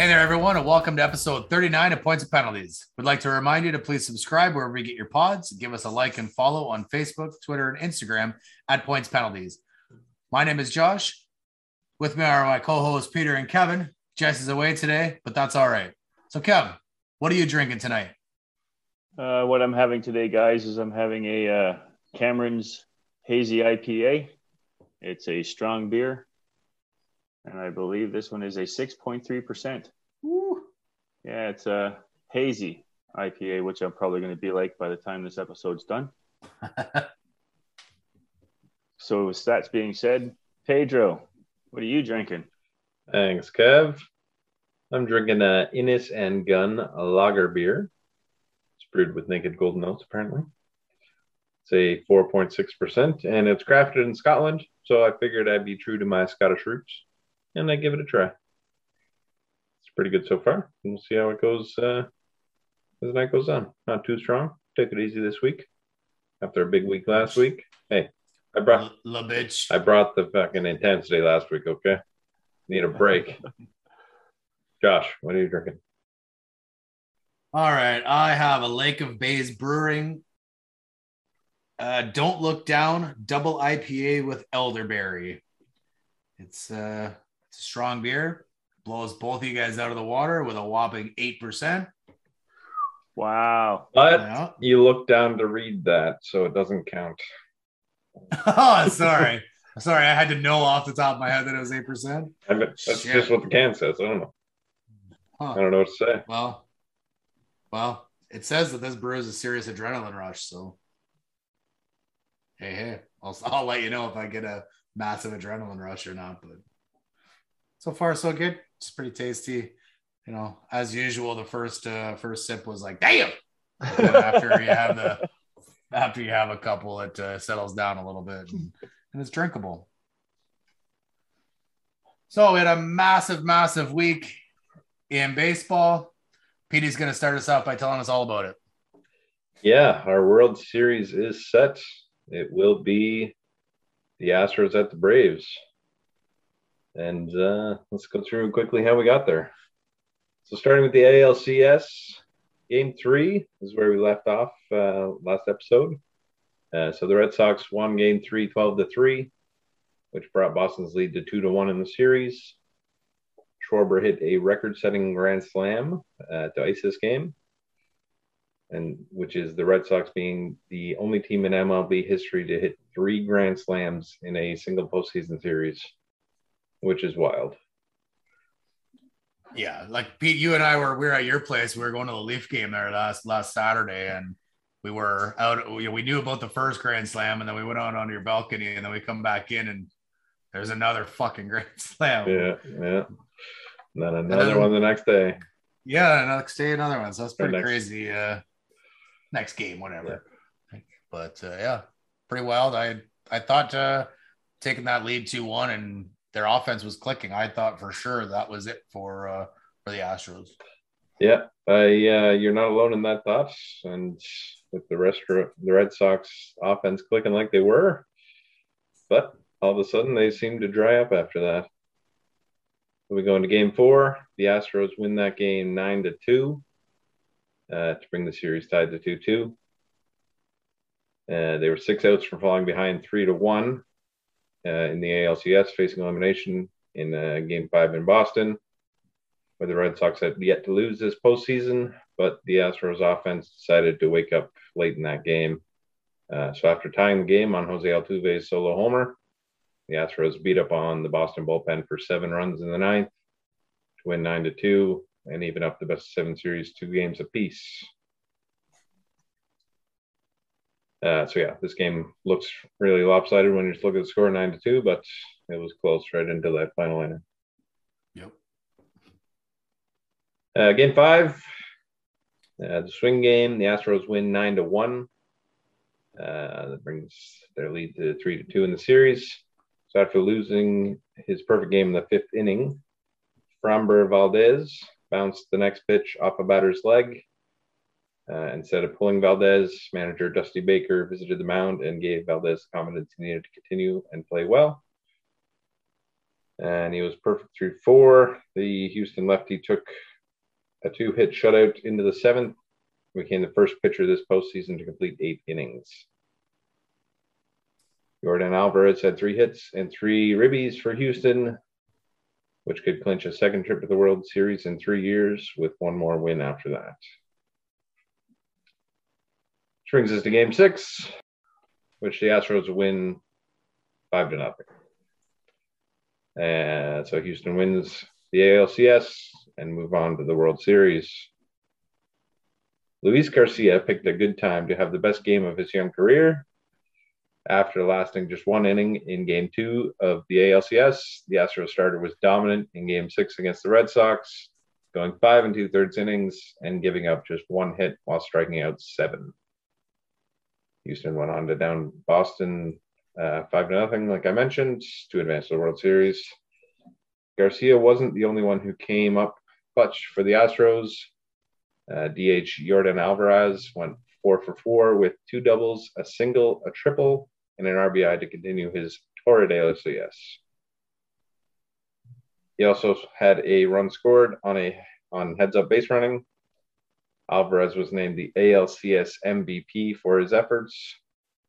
Hey there, everyone, and welcome to episode 39 of Points and Penalties. We'd like to remind you to please subscribe wherever you get your pods. Give us a like and follow on Facebook, Twitter, and Instagram at Points Penalties. My name is Josh. With me are my co-hosts Peter and Kevin. Jess is away today, but that's all right. So, Kev, what are you drinking tonight? What I'm having today, guys, is I'm having a Cameron's Hazy IPA. It's a strong beer. And I believe this one is a 6.3%. Woo. Yeah, it's a hazy IPA, which I'm probably going to be like by the time this episode's done. So with that being said, Pedro, what are you drinking? Thanks, Kev. I'm drinking an Innis and Gunn lager beer. It's brewed with naked golden oats, apparently. It's a 4.6%, and it's crafted in Scotland, so I figured I'd be true to my Scottish roots. And I give it a try. It's pretty good so far. We'll see how it goes as the night goes on. Not too strong. Take it easy this week. After a big week last week. Hey, I brought the fucking intensity last week, okay? Need a break. Josh, what are you drinking? All right. I have a Lake of Bays Brewing. Don't Look Down. Double IPA with elderberry. It's a strong beer. Blows both of you guys out of the water with a whopping 8%. Wow. But yeah, you look down to read that, so it doesn't count. Oh, sorry. Sorry, I had to know off the top of my head that it was 8%. That's shit. Just what the can says. I don't know. Huh. I don't know what to say. Well, it says that this brew is a serious adrenaline rush, so hey, I'll let you know if I get a massive adrenaline rush or not, but so far so good. It's pretty tasty, you know. As usual, the first sip was like, damn. After you have a couple, it settles down a little bit and it's drinkable. So we had a massive week in baseball. Petey's going to start us off by telling us all about it. Yeah, our World Series is set. It will be the Astros at the Braves. And let's go through quickly how we got there. So starting with the ALCS, Game 3 is where we left off last episode. So the Red Sox won Game 3, 12-3, which brought Boston's lead to 2-1 in the series. Schwarber hit a record-setting grand slam to ice this game, and which is the Red Sox being the only team in MLB history to hit 3 grand slams in a single postseason series, which is wild. Yeah, like Pete, you and I we were at your place. We were going to the Leaf game there last Saturday, and we were out. You know, we knew about the first grand slam, and then we went out onto your balcony, and then we come back in, and there's another fucking grand slam. Yeah. And then another one the next day. Yeah, next day another one. So that's pretty crazy. Next game, whatever. Yeah. But yeah, pretty wild. I thought taking that lead 2-1 and their offense was clicking, I thought for sure that was it for the Astros. Yeah, you're not alone in that thought. And with the Red Sox offense clicking like they were, but all of a sudden they seemed to dry up after that. We go into Game 4. The Astros win that game 9-2 to bring the series tied to 2-2. They were 6 outs from falling behind 3-1 in the ALCS, facing elimination in Game 5 in Boston, where the Red Sox had yet to lose this postseason, but the Astros offense decided to wake up late in that game. So after tying the game on Jose Altuve's solo homer, the Astros beat up on the Boston bullpen for 7 runs in the 9th to win 9-2 and even up the best 7 series 2 games apiece. So yeah, this game looks really lopsided when you just look at the score 9-2, but it was close right into that final inning. Yep. Game 5, the swing game, the Astros win 9-1. That brings their lead to 3-2 in the series. So after losing his perfect game in the 5th inning, Framber Valdez bounced the next pitch off a batter's leg. Instead of pulling Valdez, manager Dusty Baker visited the mound and gave Valdez the confidence he needed to continue and play well. and he was perfect through four. The Houston lefty took a two-hit shutout into the seventh. Became the first pitcher this postseason to complete 8 innings. Jordan Alvarez had 3 hits and 3 ribbies for Houston, which could clinch a second trip to the World Series in 3 years with one more win after that. Which brings us to Game 6, which the Astros win 5-0. And so Houston wins the ALCS and move on to the World Series. Luis Garcia picked a good time to have the best game of his young career. After lasting just 1 inning in Game 2 of the ALCS, the Astros starter was dominant in Game 6 against the Red Sox, going 5 2/3 innings and giving up just 1 hit while striking out 7. Houston went on to down Boston 5-0, like I mentioned, to advance to the World Series. Garcia wasn't the only one who came up clutch for the Astros. DH Jordan Alvarez went 4 for 4 with 2 doubles, a single, a triple, and an RBI to continue his torrid ALCS. He also had a run scored on heads-up base running. Alvarez was named the ALCS MVP for his efforts,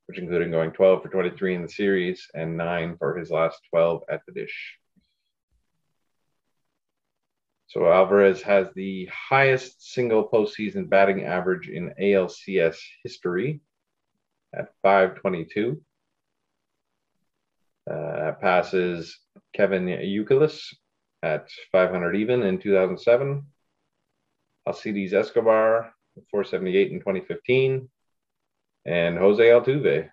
which including going 12 for 23 in the series and 9 for his last 12 at the dish. So Alvarez has the highest single postseason batting average in ALCS history at 522. Passes Kevin Youkilis at 500 even in 2007. Alcides Escobar at 478 in 2015. And Jose Altuve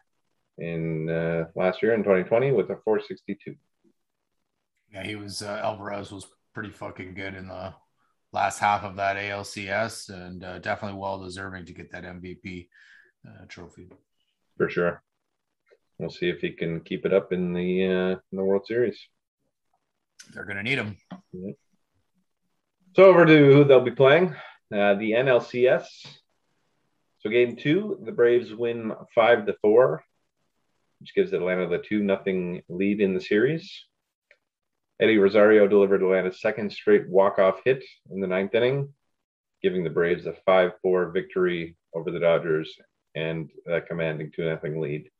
in last year in 2020 with a 462. Yeah, he was Alvarez was pretty fucking good in the last half of that ALCS, and definitely well deserving to get that MVP trophy for sure. We'll see if he can keep it up in the World Series. They're gonna need him. Yeah. So over to who they'll be playing, the NLCS. So Game 2, the Braves win 5-4, which gives Atlanta the 2-0 lead in the series. Eddie Rosario delivered Atlanta's second straight walk-off hit in the 9th inning, giving the Braves a 5-4 victory over the Dodgers and a commanding 2-0 lead.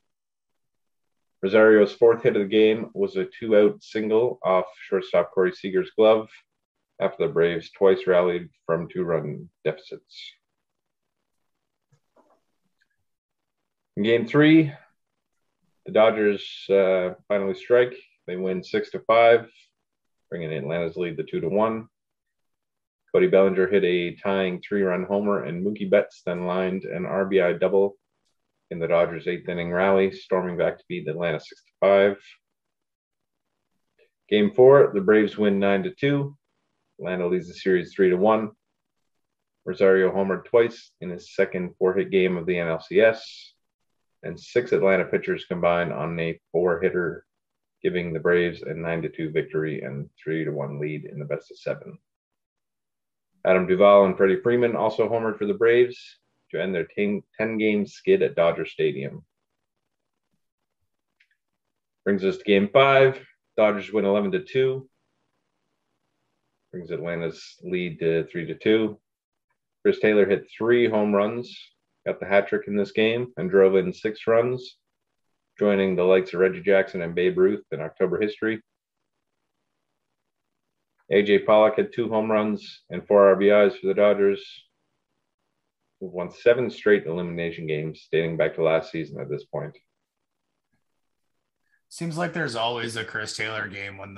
Rosario's 4th hit of the game was a 2-out single off shortstop Corey Seager's glove after the Braves twice rallied from 2-run deficits. In Game 3, the Dodgers finally strike. They win 6-5. Bringing Atlanta's lead to 2-1. Cody Bellinger hit a tying 3-run homer, and Mookie Betts then lined an RBI double in the Dodgers' 8th inning rally, storming back to beat Atlanta 6-5. Game 4, the Braves win 9-2. Atlanta leads the series 3-1. Rosario homered twice in his second 4-hit game of the NLCS, and 6 Atlanta pitchers combined on a 4-hitter, giving the Braves a 9-2 victory and 3-1 lead in the best of 7. Adam Duvall and Freddie Freeman also homered for the Braves to end their 10-game skid at Dodger Stadium. Brings us to Game 5. Dodgers win 11-2. Brings Atlanta's lead to 3-2. Chris Taylor hit 3 home runs, got the hat trick in this game, and drove in 6 runs. Joining the likes of Reggie Jackson and Babe Ruth in October history. A.J. Pollock had 2 home runs and 4 RBIs for the Dodgers, who've won 7 straight elimination games dating back to last season at this point. Seems like there's always a Chris Taylor game when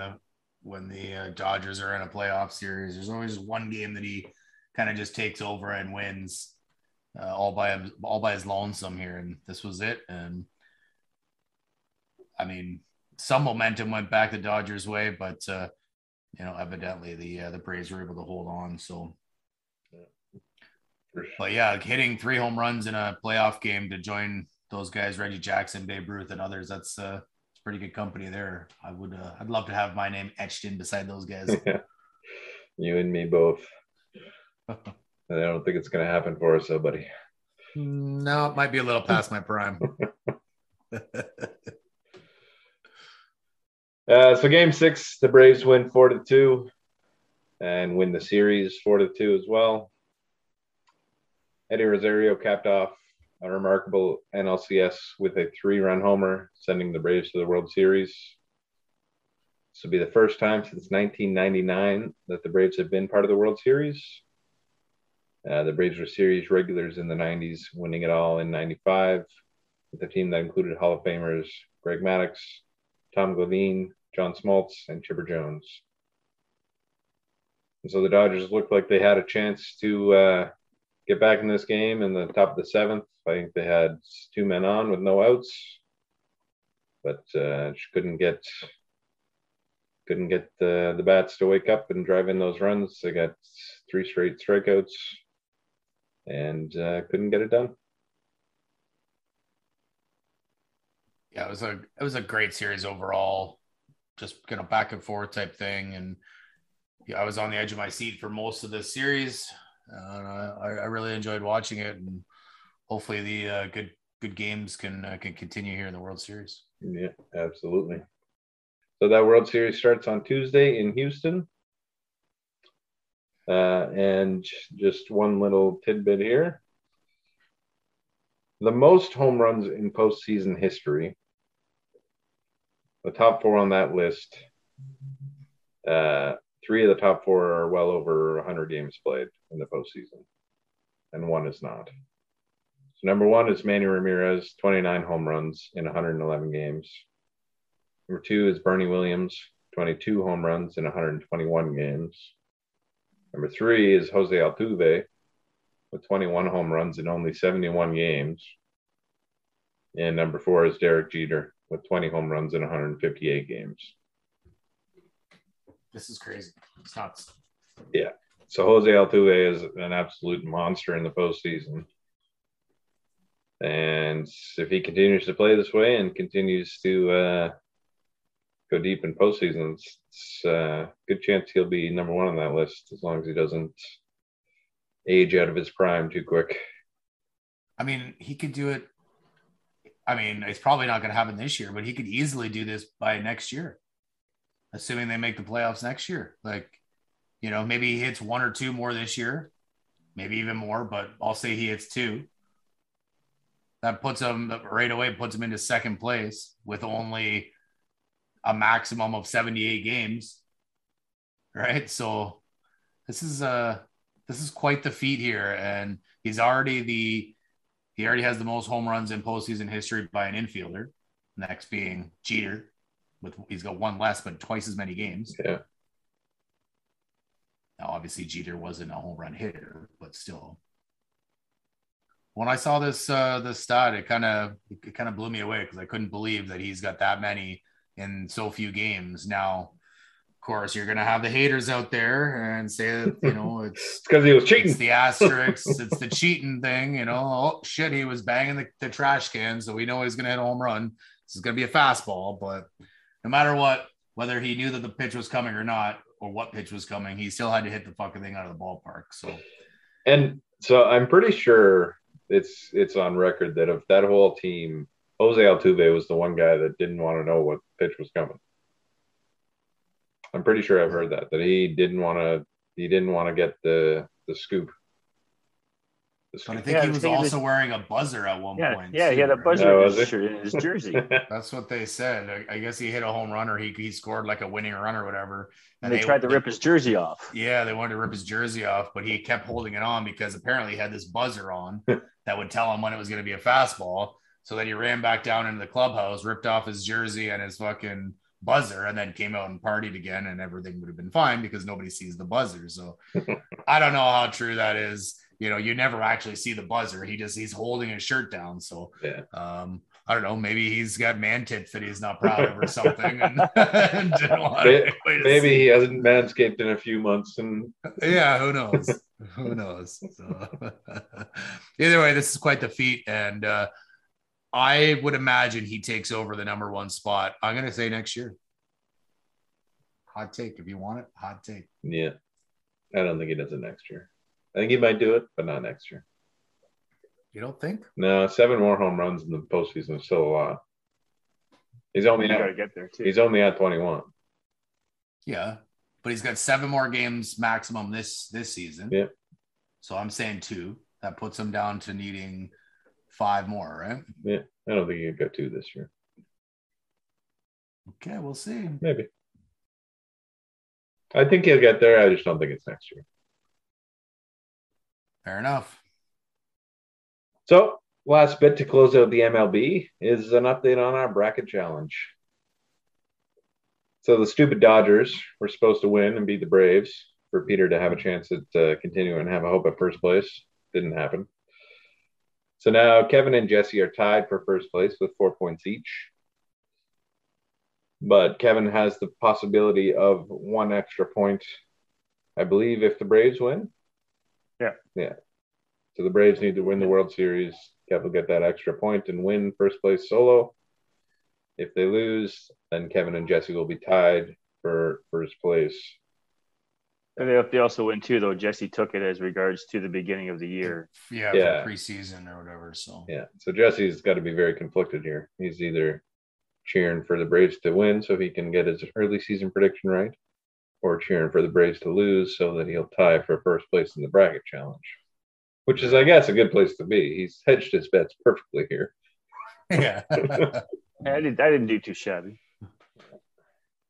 the Dodgers are in a playoff series. There's always one game that he kind of just takes over and wins all by his lonesome here, and this was it. And I mean, some momentum went back the Dodgers' way, but evidently the Braves were able to hold on. So, but yeah, hitting 3 home runs in a playoff game to join those guys, Reggie Jackson, Babe Ruth, and others, that's pretty good company there. I'd love to have my name etched in beside those guys. You and me both. And I don't think it's going to happen for us, though, buddy. No, it might be a little past my prime. So game six, the Braves win 4-2 and win the series 4-2 as well. Eddie Rosario capped off a remarkable NLCS with a 3-run homer, sending the Braves to the World Series. This will be the first time since 1999 that the Braves have been part of the World Series. The Braves were series regulars in the 90s, winning it all in 95, with a team that included Hall of Famers Greg Maddux, Tom Glavine, John Smoltz, and Chipper Jones. And so the Dodgers looked like they had a chance to get back in this game in the top of the seventh. I think they had two men on with no outs, but just couldn't get the bats to wake up and drive in those runs. They got three straight strikeouts and couldn't get it done. Yeah, it was a great series overall, just kind of back and forth type thing. And yeah, I was on the edge of my seat for most of this series. I really enjoyed watching it, and hopefully the good games can continue here in the World Series. Yeah, absolutely. So that World Series starts on Tuesday in Houston. And just one little tidbit here. The most home runs in postseason history, the top four on that list, three of the top four are well over 100 games played in the postseason, and one is not. So number one is Manny Ramirez, 29 home runs in 111 games. Number two is Bernie Williams, 22 home runs in 121 games. Number three is Jose Altuve, with 21 home runs in only 71 games. And number four is Derek Jeter with 20 home runs in 158 games. This is crazy. It's not. Yeah. So Jose Altuve is an absolute monster in the postseason. And if he continues to play this way and continues to go deep in postseason, it's a good chance he'll be number one on that list as long as he doesn't age out of his prime too quick. I mean, he could do it. I mean, it's probably not going to happen this year, but he could easily do this by next year, assuming they make the playoffs next year. Like, you know, maybe he hits one or two more this year, maybe even more, but I'll say he hits two. That puts him right away, puts him into second place with only a maximum of 78 games. Right. So this is quite the feat here, and he already has the most home runs in postseason history by an infielder. Next being Jeter, with he's got one less, but twice as many games. Yeah. Now, obviously, Jeter wasn't a home run hitter, but still. When I saw this this stat, it kind of blew me away because I couldn't believe that he's got that many in so few games now. Course, you're gonna have the haters out there and say that, you know, it's because he was cheating. It's the asterisks, it's the cheating thing, you know. Oh shit, he was banging the trash can, so we know he's gonna hit a home run. This is gonna be a fastball, but no matter what, whether he knew that the pitch was coming or not, or what pitch was coming, he still had to hit the fucking thing out of the ballpark. So I'm pretty sure it's on record that of that whole team, Jose Altuve was the one guy that didn't want to know what pitch was coming. I'm pretty sure I've heard that he didn't want to get the scoop. But I think he was also wearing a buzzer at one point. Yeah, he had a buzzer in his jersey. That's what they said. I guess he hit a home run, or he scored like a winning run or whatever. And they tried to rip his jersey off. Yeah, they wanted to rip his jersey off, but he kept holding it on because apparently he had this buzzer on that would tell him when it was going to be a fastball. So then he ran back down into the clubhouse, ripped off his jersey and his fucking buzzer, and then came out and partied again, and everything would have been fine because nobody sees the buzzer. So I don't know how true that is. You know, you never actually see the buzzer. He's holding his shirt down. So yeah. I don't know, maybe he's got man tits that he's not proud of or something. And didn't want maybe he hasn't manscaped in a few months. And yeah, who knows? Who knows? So either way, this is quite the feat, and I would imagine he takes over the number one spot. I'm going to say next year. Hot take. If you want it, hot take. Yeah. I don't think he does it next year. I think he might do it, but not next year. You don't think? No, 7 more home runs in the postseason is still a lot. He's only got to get there too. He's only at 21. Yeah, but he's got 7 more games maximum this season. Yeah. So I'm saying 2. That puts him down to needing 5 more, right? Yeah, I don't think he'd go 2 this year. Okay, we'll see. Maybe. I think he'll get there. I just don't think it's next year. Fair enough. So, last bit to close out the MLB is an update on our bracket challenge. So, the stupid Dodgers were supposed to win and beat the Braves for Peter to have a chance at continuing and have a hope at first place. Didn't happen. So, now Kevin and Jesse are tied for first place with 4 points each. But Kevin has the possibility of 1 extra point, I believe, if the Braves win. Yeah. Yeah. So the Braves need to win the World Series. Kevin will get that extra point and win first place solo. If they lose, then Kevin and Jesse will be tied for first place. And if they also win too, though, Jesse took it as regards to the beginning of the year. Yeah. Preseason or whatever. So yeah. So Jesse's got to be very conflicted here. He's either cheering for the Braves to win so he can get his early season prediction right, or cheering for the Braves to lose so that he'll tie for first place in the bracket challenge, which is, I guess, a good place to be. He's hedged his bets perfectly here. Yeah. I didn't do too shabby.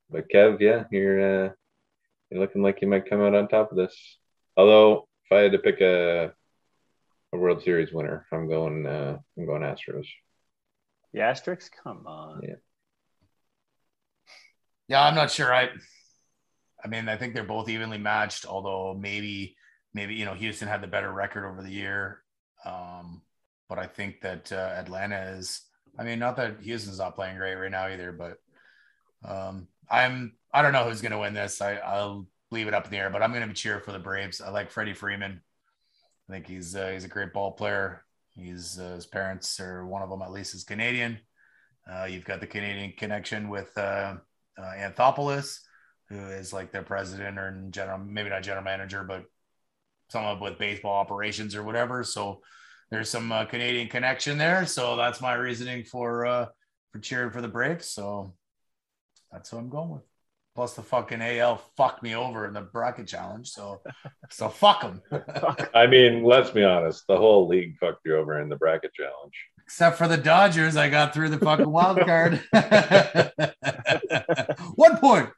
But, Kev, yeah, you're looking like you might come out on top of this. Although, if I had to pick a World Series winner, I'm going Astros. The Asterix? Come on. Yeah. Yeah, I'm not sure. I mean, I think they're both evenly matched, although maybe Houston had the better record over the year. But I think that Atlanta is – I mean, not that Houston's not playing great right now either, but I don't know who's going to win this. I'll leave it up in the air, but I'm going to be cheering for the Braves. I like Freddie Freeman. I think he's a great ball player. He's his parents, or one of them at least, is Canadian. You've got the Canadian connection with Anthopoulos, who is like their president or general, maybe not general manager, but someone with baseball operations or whatever. So there's some Canadian connection there. So that's my reasoning for cheering for the Braves. So that's what I'm going with. Plus the fucking AL fucked me over in the bracket challenge, so fuck them. I mean, let's be honest, the whole league fucked you over in the bracket challenge. Except for the Dodgers, I got through the fucking wild card. 1 point.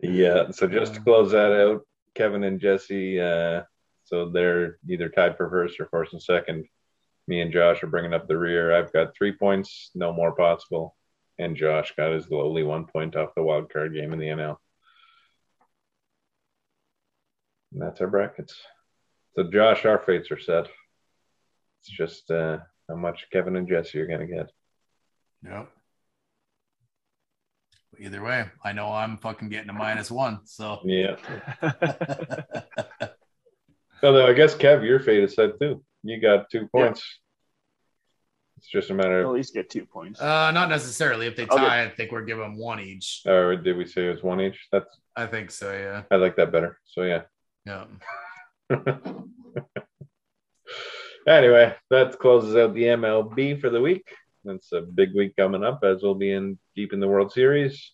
Yeah, so just to close that out, Kevin and Jesse, so they're either tied for first or first and second. Me and Josh are bringing up the rear. I've got 3 points, no more possible. And Josh got his lowly 1 point off the wild card game in the NL. And that's our brackets. So, Josh, our fates are set. It's just how much Kevin and Jesse are going to get. Yep. But either way, I know I'm fucking getting a -1. So, yeah. So, I guess, Kev, your fate is set too. You got 2 points. Yeah. It's just a matter of... At least get 2 points. Not necessarily. If they tie, I think we're giving 1 each. Or did we say it was 1 each? I think so, yeah. I like that better. So, yeah. Yeah. Anyway, that closes out the MLB for the week. That's a big week coming up, as we'll be in deep in the World Series.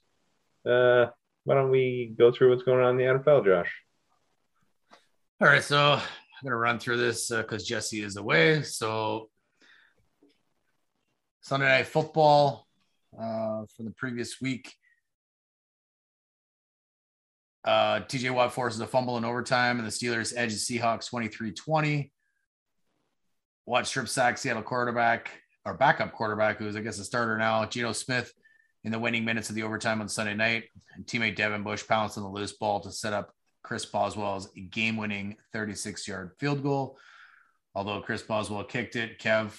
Why don't we go through what's going on in the NFL, Josh? All right, so I'm going to run through this because Jesse is away. So... Sunday Night Football from the previous week. T.J. Watt forces a fumble in overtime, and the Steelers edge the Seahawks 23-20. Watt strip sack Seattle backup quarterback, who's, I guess, a starter now, Geno Smith, in the winning minutes of the overtime on Sunday night. And teammate Devin Bush pounced on the loose ball to set up Chris Boswell's game-winning 36-yard field goal. Although Chris Boswell kicked it, Kev,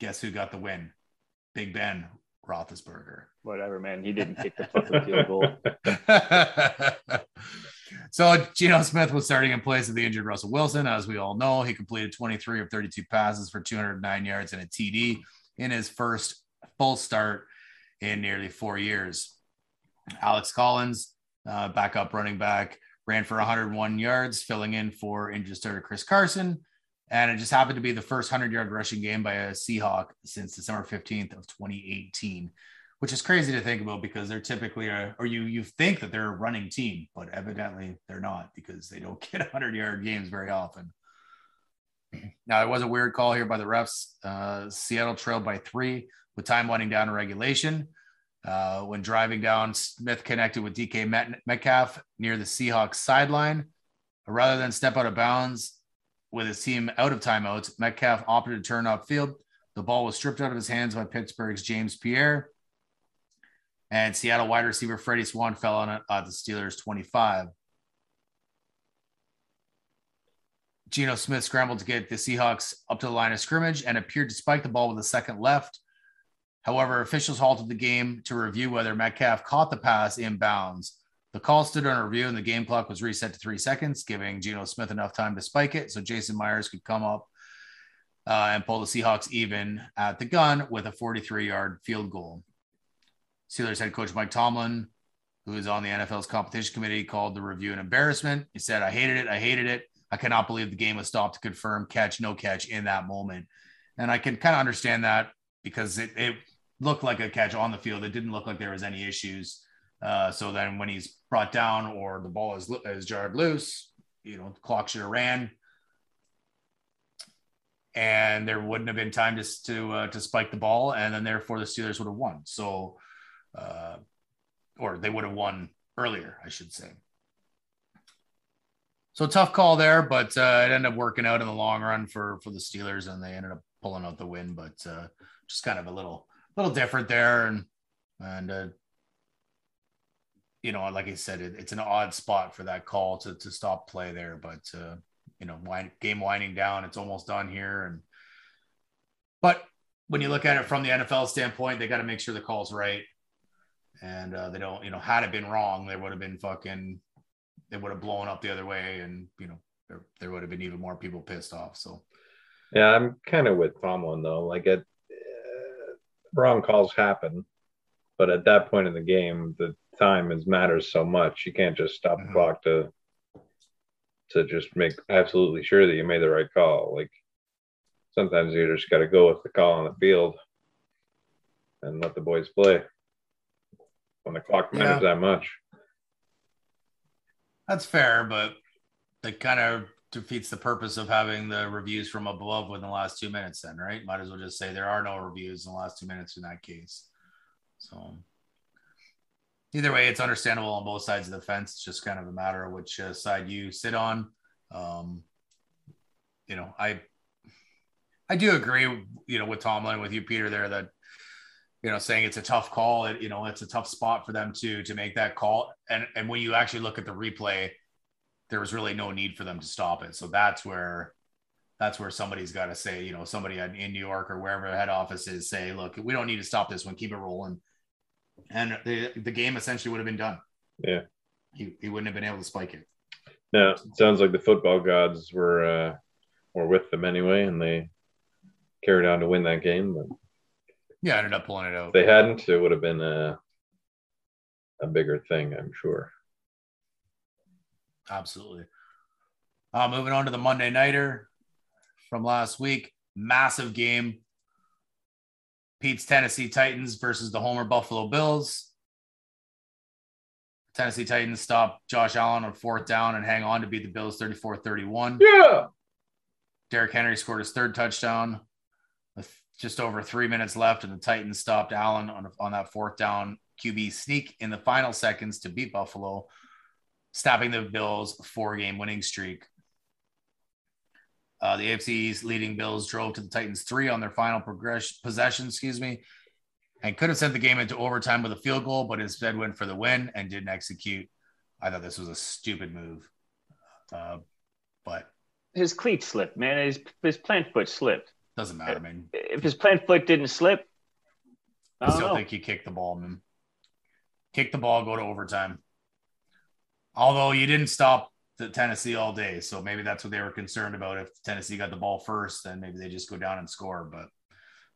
guess who got the win? Big Ben Roethlisberger. Whatever, man. He didn't kick the fucking field goal. So Geno Smith was starting in place of the injured Russell Wilson. As we all know, he completed 23 of 32 passes for 209 yards and a TD in his first full start in nearly 4 years. Alex Collins, backup running back, ran for 101 yards, filling in for injured starter Chris Carson. And it just happened to be the first 100-yard rushing game by a Seahawk since December 15th of 2018, which is crazy to think about because they're typically a, or you think that they're a running team, but evidently they're not because they don't get 100-yard games very often. Now, it was a weird call here by the refs. Seattle trailed by 3 with time winding down in regulation. When driving down, Smith connected with DK Metcalf near the Seahawks sideline. Rather than step out of bounds with his team out of timeouts, Metcalf opted to turn off field. The ball was stripped out of his hands by Pittsburgh's James Pierre. And Seattle wide receiver Freddie Swan fell on it at the Steelers' 25. Geno Smith scrambled to get the Seahawks up to the line of scrimmage and appeared to spike the ball with a second left. However, officials halted the game to review whether Metcalf caught the pass in bounds. The call stood on review, and the game clock was reset to 3 seconds, giving Geno Smith enough time to spike it so Jason Myers could come up and pull the Seahawks even at the gun with a 43-yard field goal. Steelers head coach Mike Tomlin, who is on the NFL's competition committee, called the review an embarrassment. He said, I hated it. I cannot believe the game was stopped to confirm catch, no catch in that moment. And I can kind of understand that because it looked like a catch on the field. It didn't look like there was any issues. So then when he's brought down or the ball is jarred loose, the clock should have ran. And there wouldn't have been time to spike the ball. And then therefore the Steelers would have won. So, or they would have won earlier, I should say. So tough call there, but it ended up working out in the long run for the Steelers, and they ended up pulling out the win, but just kind of a little different there. And like I said, it's an odd spot for that call to stop play there, but game winding down, it's almost done here. But when you look at it from the NFL standpoint, they got to make sure the call's right. And they don't, had it been wrong, they would have blown up the other way. And, there would have been even more people pissed off. So. Yeah. I'm kind of with Tomlin though. Like wrong calls happen, but at that point in the game, the time matters so much. You can't just stop the clock to just make absolutely sure that you made the right call. Like sometimes you just got to go with the call on the field and let the boys play when the clock matters that much. That's fair, but that kind of defeats the purpose of having the reviews from above within the last 2 minutes then, right? Might as well just say there are no reviews in the last 2 minutes in that case. So either way, it's understandable on both sides of the fence. It's just kind of a matter of which side you sit on. I do agree, with Tomlin, with you, Peter, there that, saying it's a tough call, it's a tough spot for them to make that call. And when you actually look at the replay, there was really no need for them to stop it. So that's where somebody's got to say, somebody in New York or wherever the head office is, say, look, we don't need to stop this one. Keep it rolling. And the game essentially would have been done. Yeah. He wouldn't have been able to spike it. No, it sounds like the football gods were with them anyway, and they carried on to win that game. But yeah, I ended up pulling it out. If they hadn't, it would have been a bigger thing, I'm sure. Absolutely. Moving on to the Monday Nighter from last week. Massive game. Pete's Tennessee Titans versus the Homer Buffalo Bills. Tennessee Titans stop Josh Allen on 4th down and hang on to beat the Bills 34-31. Yeah. Derrick Henry scored his 3rd touchdown with just over 3 minutes left, and the Titans stopped Allen on that 4th down QB sneak in the final seconds to beat Buffalo, stopping the Bills' 4-game winning streak. The AFC's leading Bills drove to the Titans 3 on their final possession, and could have sent the game into overtime with a field goal, but instead went for the win and didn't execute. I thought this was a stupid move, but his cleat slipped, man. His plant foot slipped. Doesn't matter, man. If his plant foot didn't slip, I still think he kicked the ball, man. Kick the ball, go to overtime. Although you didn't stop the Tennessee all day, so maybe that's what they were concerned about. If Tennessee got the ball first, then maybe they just go down and score, but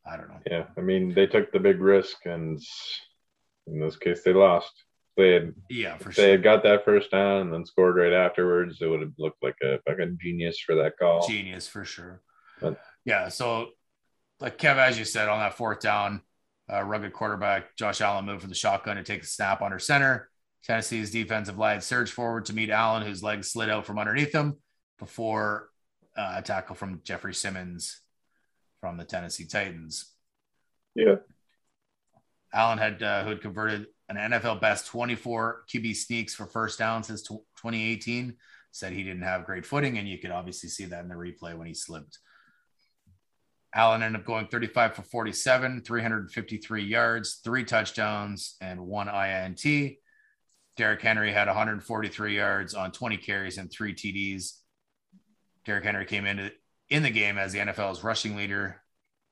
I don't know. Yeah, I mean, they took the big risk, and in this case they lost. If they had got that first down and then scored right afterwards, it would have looked like a him genius for that call. Genius for sure. But yeah, so like Kev, as you said, on that fourth down, rugged quarterback Josh Allen moved from the shotgun to take the snap under center. Tennessee's defensive line surged forward to meet Allen, whose legs slid out from underneath him before a tackle from Jeffrey Simmons from the Tennessee Titans. Yeah. Allen had who had converted an NFL best 24 QB sneaks for first down since 2018, said he didn't have great footing, and you could obviously see that in the replay when he slipped. Allen ended up going 35 for 47, 353 yards, 3 touchdowns, and 1 INT. Derrick Henry had 143 yards on 20 carries and 3 TDs. Derrick Henry came in the game as the NFL's rushing leader,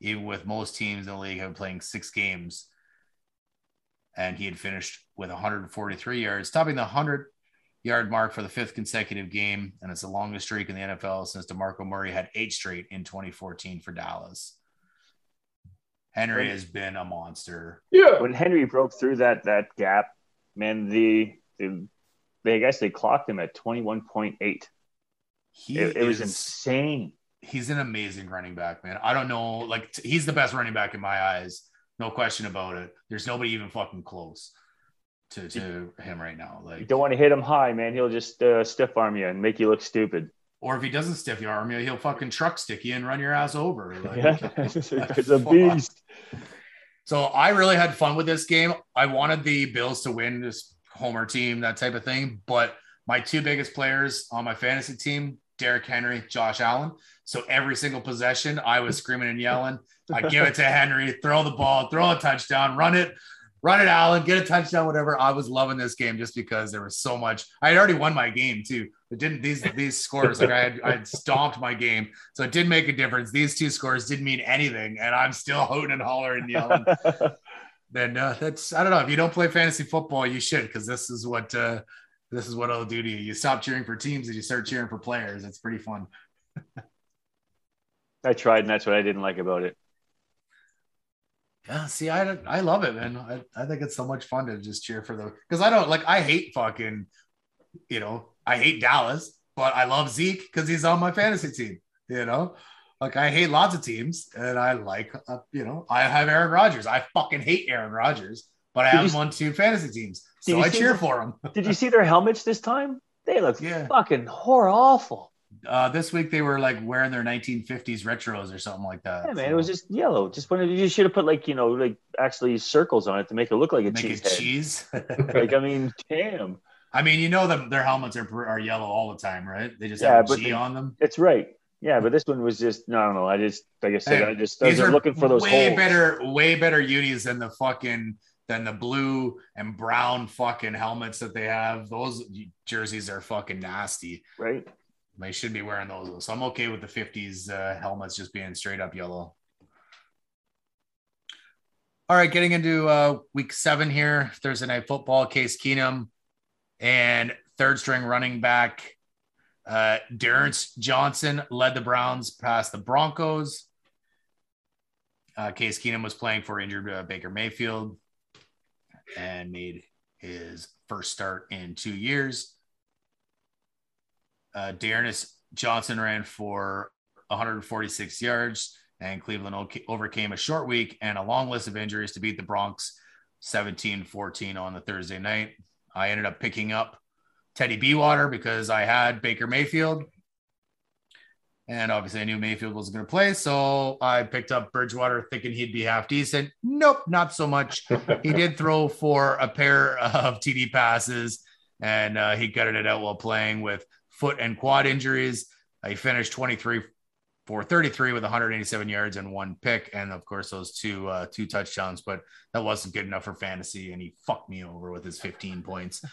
even with most teams in the league have playing 6 games. And he had finished with 143 yards, topping the 100-yard mark for the 5th consecutive game. And it's the longest streak in the NFL since DeMarco Murray had 8 straight in 2014 for Dallas. Henry has been a monster. Yeah. When Henry broke through that gap, man, they I guess they clocked him at 21.8. It was insane. He's an amazing running back, man. I don't know. Like, he's the best running back in my eyes. No question about it. There's nobody even fucking close to him right now. Like, you don't want to hit him high, man. He'll just stiff arm you and make you look stupid. Or if he doesn't stiff arm you, he'll fucking truck stick you and run your ass over. Like, yeah. It's a beast. So I really had fun with this game. I wanted the Bills to win, this homer team, that type of thing. But my 2 biggest players on my fantasy team, Derrick Henry, Josh Allen. So every single possession, I was screaming and yelling. I give it to Henry, throw the ball, throw a touchdown, run it, Allen, get a touchdown, whatever. I was loving this game just because there was so much. I had already won my game too. It didn't these scores, like I had stomped my game, so it did make a difference. These 2 scores didn't mean anything, and I'm still hooting and hollering and yelling. Then I don't know. If you don't play fantasy football, you should, because this is what it'll do to you. You stop cheering for teams and you start cheering for players. It's pretty fun. I tried, and that's what I didn't like about it. Yeah, see, I love it, man. I think it's so much fun to just cheer for because I don't like. I hate fucking, I hate Dallas, but I love Zeke because he's on my fantasy team. Like, I hate lots of teams, and I like I have Aaron Rodgers. I fucking hate Aaron Rodgers, but I have him on 2 fantasy teams, so I cheer for him. Did you see their helmets this time? They look fucking horror awful. This week they were like wearing their 1950s retros or something like that. Yeah, man, so it was just yellow. Just when you should have put like actually circles on it to make it look like a cheese. Like, I mean, damn. I mean, their helmets are yellow all the time, right? They just have a G on them. That's right. Yeah, but this one was just I don't know. I just, like I said, I was looking for those way better unis than the fucking. Than the blue and brown fucking helmets that they have. Those jerseys are fucking nasty. Right. They should be wearing those. So I'm okay with the 50s helmets just being straight up yellow. All right, getting into week 7 here. Thursday Night Football, Case Keenum and third string running back Dearness Johnson led the Browns past the Broncos. Case Keenum was playing for injured Baker Mayfield and made his first start in 2 years. Dearness Johnson ran for 146 yards, and Cleveland overcame a short week and a long list of injuries to beat the Bronx 17-14 on the Thursday night. I ended up picking up Teddy Bridgewater because I had Baker Mayfield. And obviously I knew Mayfield wasn't going to play, so I picked up Bridgewater thinking he'd be half decent. Nope, not so much. He did throw for a pair of TD passes, and he gutted it out while playing with foot and quad injuries. He finished 23 for 33 with 187 yards and 1 pick, and of course those two touchdowns, but that wasn't good enough for fantasy, and he fucked me over with his 15 points.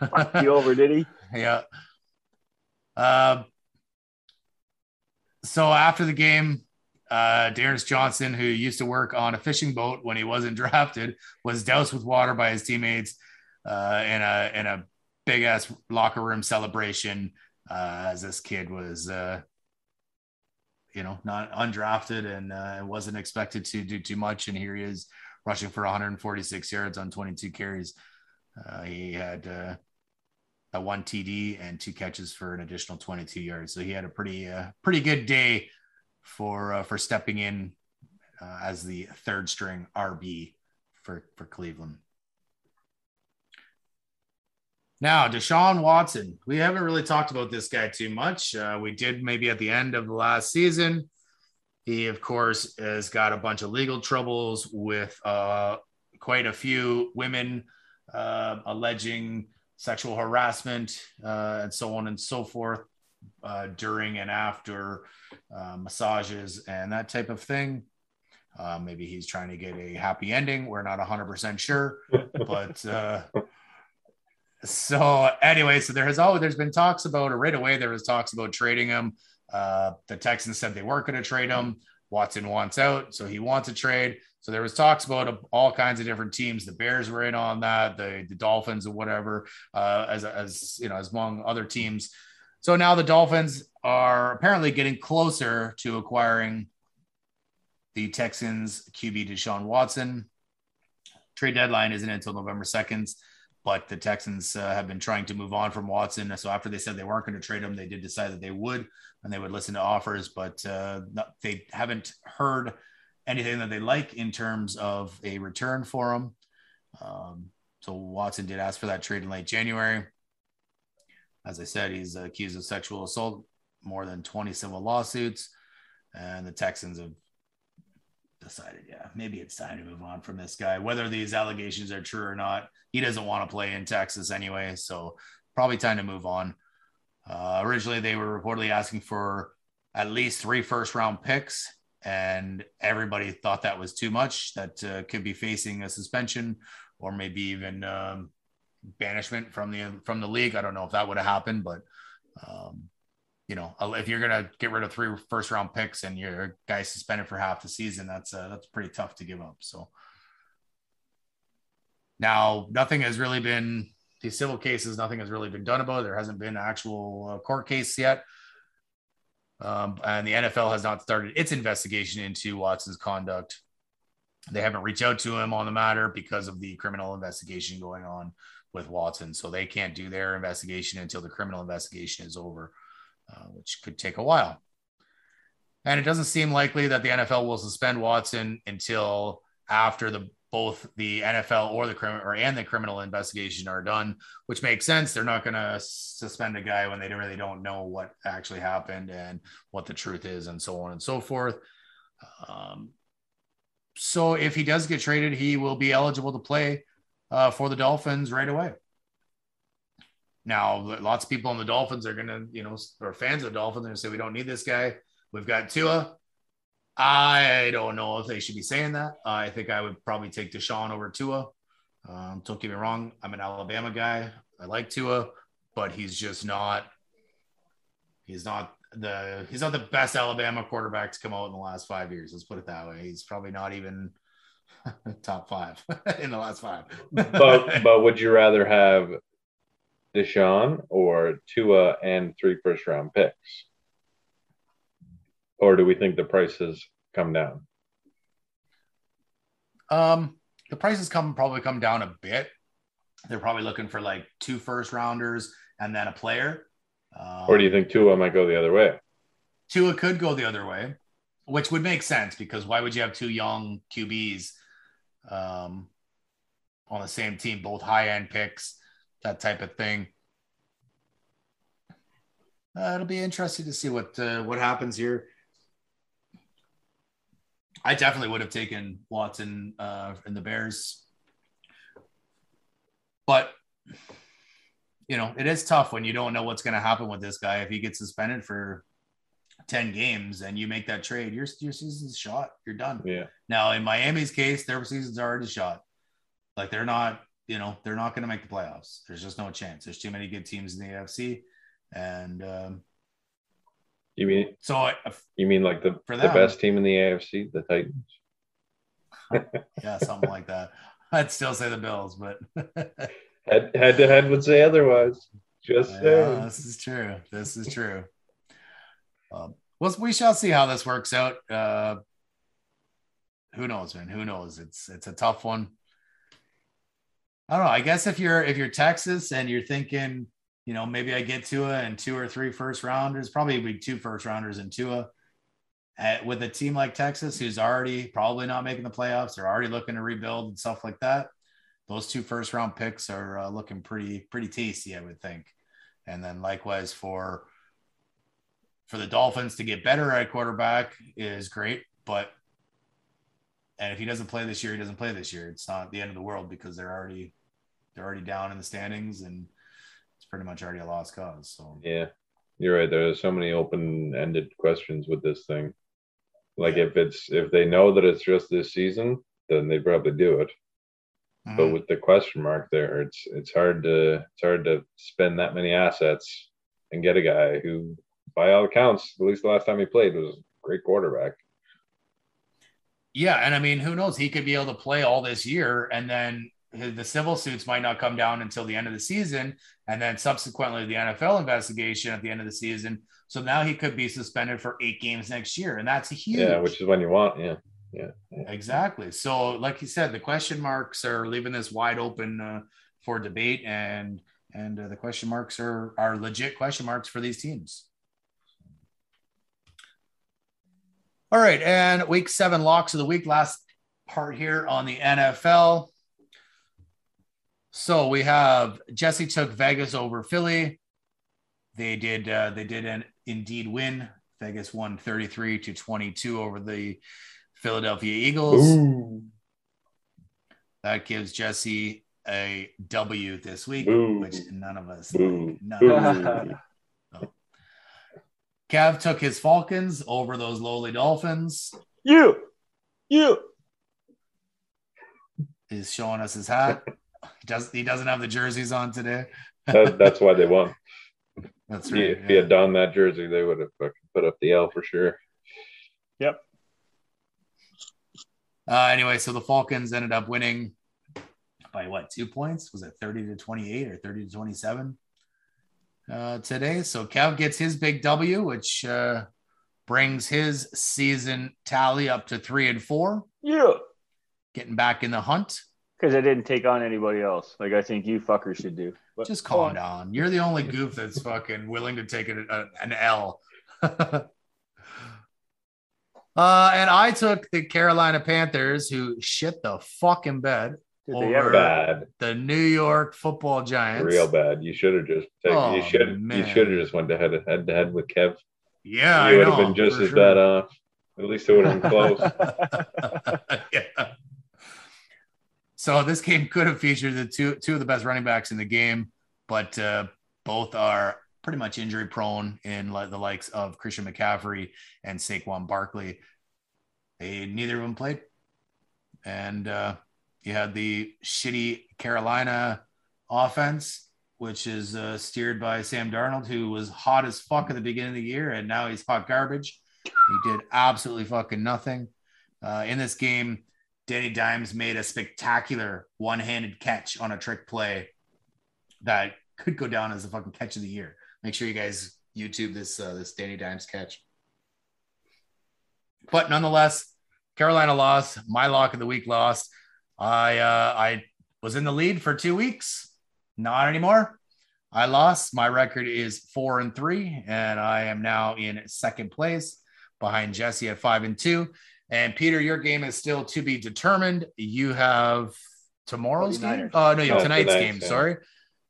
Fucked you over, did he? Yeah. So after the game, Dearness Johnson, who used to work on a fishing boat when he wasn't drafted, was doused with water by his teammates in a big-ass locker room celebration, as this kid was, not undrafted and wasn't expected to do too much. And here he is rushing for 146 yards on 22 carries. He had one TD and two catches for an additional 22 yards. So he had a pretty good day for stepping in as the third string RB for Cleveland. Now, Deshaun Watson, we haven't really talked about this guy too much. We did maybe at the end of the last season. He, of course, has got a bunch of legal troubles with quite a few women alleging sexual harassment and so on and so forth during and after massages and that type of thing. Maybe he's trying to get a happy ending. We're not 100% sure, but so anyway, so there's been talks about, or right away, there was talks about trading him. The Texans said they weren't going to trade him. Watson wants out, so he wants a trade. So there was talks about all kinds of different teams. The Bears were in on that, the Dolphins or whatever, as among other teams. So now the Dolphins are apparently getting closer to acquiring the Texans QB Deshaun Watson. Trade deadline isn't until November 2nd. But the Texans have been trying to move on from Watson. So after they said they weren't going to trade him, they did decide that they would, and they would listen to offers, but they haven't heard anything that they like in terms of a return for him. So Watson did ask for that trade in late January. As I said, he's accused of sexual assault, more than 20 civil lawsuits, and the Texans have decided, yeah, maybe it's time to move on from this guy. Whether these allegations are true or not, he doesn't want to play in Texas anyway, so probably time to move on. Originally, they were reportedly asking for at least 3 first-round picks, and everybody thought that was too much, that could be facing a suspension or maybe even banishment from the league. I don't know if that would have happened, but if you're going to get rid of 3 first-round picks and your guy's suspended for half the season, that's pretty tough to give up. So now nothing has really been done about it. There hasn't been an actual court case yet. And the NFL has not started its investigation into Watson's conduct. They haven't reached out to him on the matter because of the criminal investigation going on with Watson. So they can't do their investigation until the criminal investigation is over. Which could take a while. And it doesn't seem likely that the NFL will suspend Watson until after both the NFL and the criminal investigation are done, which makes sense. They're not going to suspend a guy when they really don't know what actually happened and what the truth is and so on and so forth. So if he does get traded, he will be eligible to play for the Dolphins right away. Now, lots of people on the Dolphins are going to, or fans of the Dolphins are going to say, we don't need this guy. We've got Tua. I don't know if they should be saying that. I think I would probably take Deshaun over Tua. Don't get me wrong. I'm an Alabama guy. I like Tua, but he's not the best Alabama quarterback to come out in the last 5 years. Let's put it that way. He's probably not even top 5 in the last 5. But would you rather have Deshaun or Tua and 3 first-round picks? Or do we think the prices come down? The prices probably come down a bit. They're probably looking for like 2 first-rounders and then a player. Or do you think Tua might go the other way? Tua could go the other way, which would make sense because why would you have 2 young QBs on the same team, both high-end picks? That type of thing. It'll be interesting to see what happens here. I definitely would have taken Watson in the Bears, but it is tough when you don't know what's going to happen with this guy. If he gets suspended for 10 games and you make that trade, your season's shot. You're done. Yeah. Now in Miami's case, their season's already shot. Like they're not. They're not going to make the playoffs. There's just no chance. There's too many good teams in the AFC. And you mean like the best team in the AFC, the Titans? Yeah, something like that. I'd still say the Bills, but head to head would say otherwise. Just saying. This is true. Well, we shall see how this works out. Who knows, man? Who knows? It's a tough one. I don't know. I guess if you're Texas and you're thinking you know, maybe I get Tua and 2 or 3 first rounders, probably 2 first rounders and Tua. With a team like Texas, who's already probably not making the playoffs, they're already looking to rebuild and stuff like that. Those 2 first round picks are looking pretty tasty, I would think. And then likewise for the Dolphins to get better at quarterback is great, and if he doesn't play this year, he doesn't play this year. It's not the end of the world because they're already down in the standings and it's pretty much already a lost cause. So yeah, you're right. There are so many open-ended questions with this thing. Like if they know that it's just this season, then they probably do it. Mm-hmm. But with the question mark there, it's hard to spend that many assets and get a guy who, by all accounts, at least the last time he played, was a great quarterback. Yeah, and I mean, who knows? He could be able to play all this year, and then the civil suits might not come down until the end of the season, and then subsequently the NFL investigation at the end of the season. So now he could be suspended for 8 games next year, and that's huge. Yeah, which is when you want. Yeah. Exactly. So like you said, the question marks are leaving this wide open for debate, and the question marks are legit question marks for these teams. All right, and week 7 locks of the week, last part here on the NFL. So we have Jesse took Vegas over Philly. They did indeed win. Vegas won 33-22 over the Philadelphia Eagles. Ooh. That gives Jesse a W this week, Ooh. Which none of us like. No. Cav took his Falcons over those lowly Dolphins. You is showing us his hat. He doesn't have the jerseys on today. That's why they won. That's right. If he had donned that jersey, they would have fucking put up the L for sure. Yep. Anyway, so the Falcons ended up winning by what, 2 points? Was it 30-28 or 30-27 today? So Kev gets his big W, which brings his season tally up to 3-4. Yeah. Getting back in the hunt. Because I didn't take on anybody else. Like I think you fuckers should do. But just calm down. You're the only goof that's fucking willing to take an L. And I took the Carolina Panthers, who shit the fucking bed, over the New York Football Giants. Real bad. You should have just taken. You should have just went head to head with Kev. Yeah, you would have been just as bad off. At least it would have been close. Yeah. So this game could have featured the two of the best running backs in the game, but both are pretty much injury prone in the likes of Christian McCaffrey and Saquon Barkley. Neither of them played. And you had the shitty Carolina offense, which is steered by Sam Darnold, who was hot as fuck at the beginning of the year, and now he's hot garbage. He did absolutely fucking nothing. In this game, Danny Dimes made a spectacular one-handed catch on a trick play that could go down as the fucking catch of the year. Make sure you guys YouTube this this Danny Dimes catch. But nonetheless, Carolina lost. My lock of the week lost. I was in the lead for 2 weeks. Not anymore. I lost. My record is 4-3, and I am now in second place behind Jesse at 5-2. And Peter, your game is still to be determined. You have tomorrow's game. Tonight's game. Yeah. Sorry,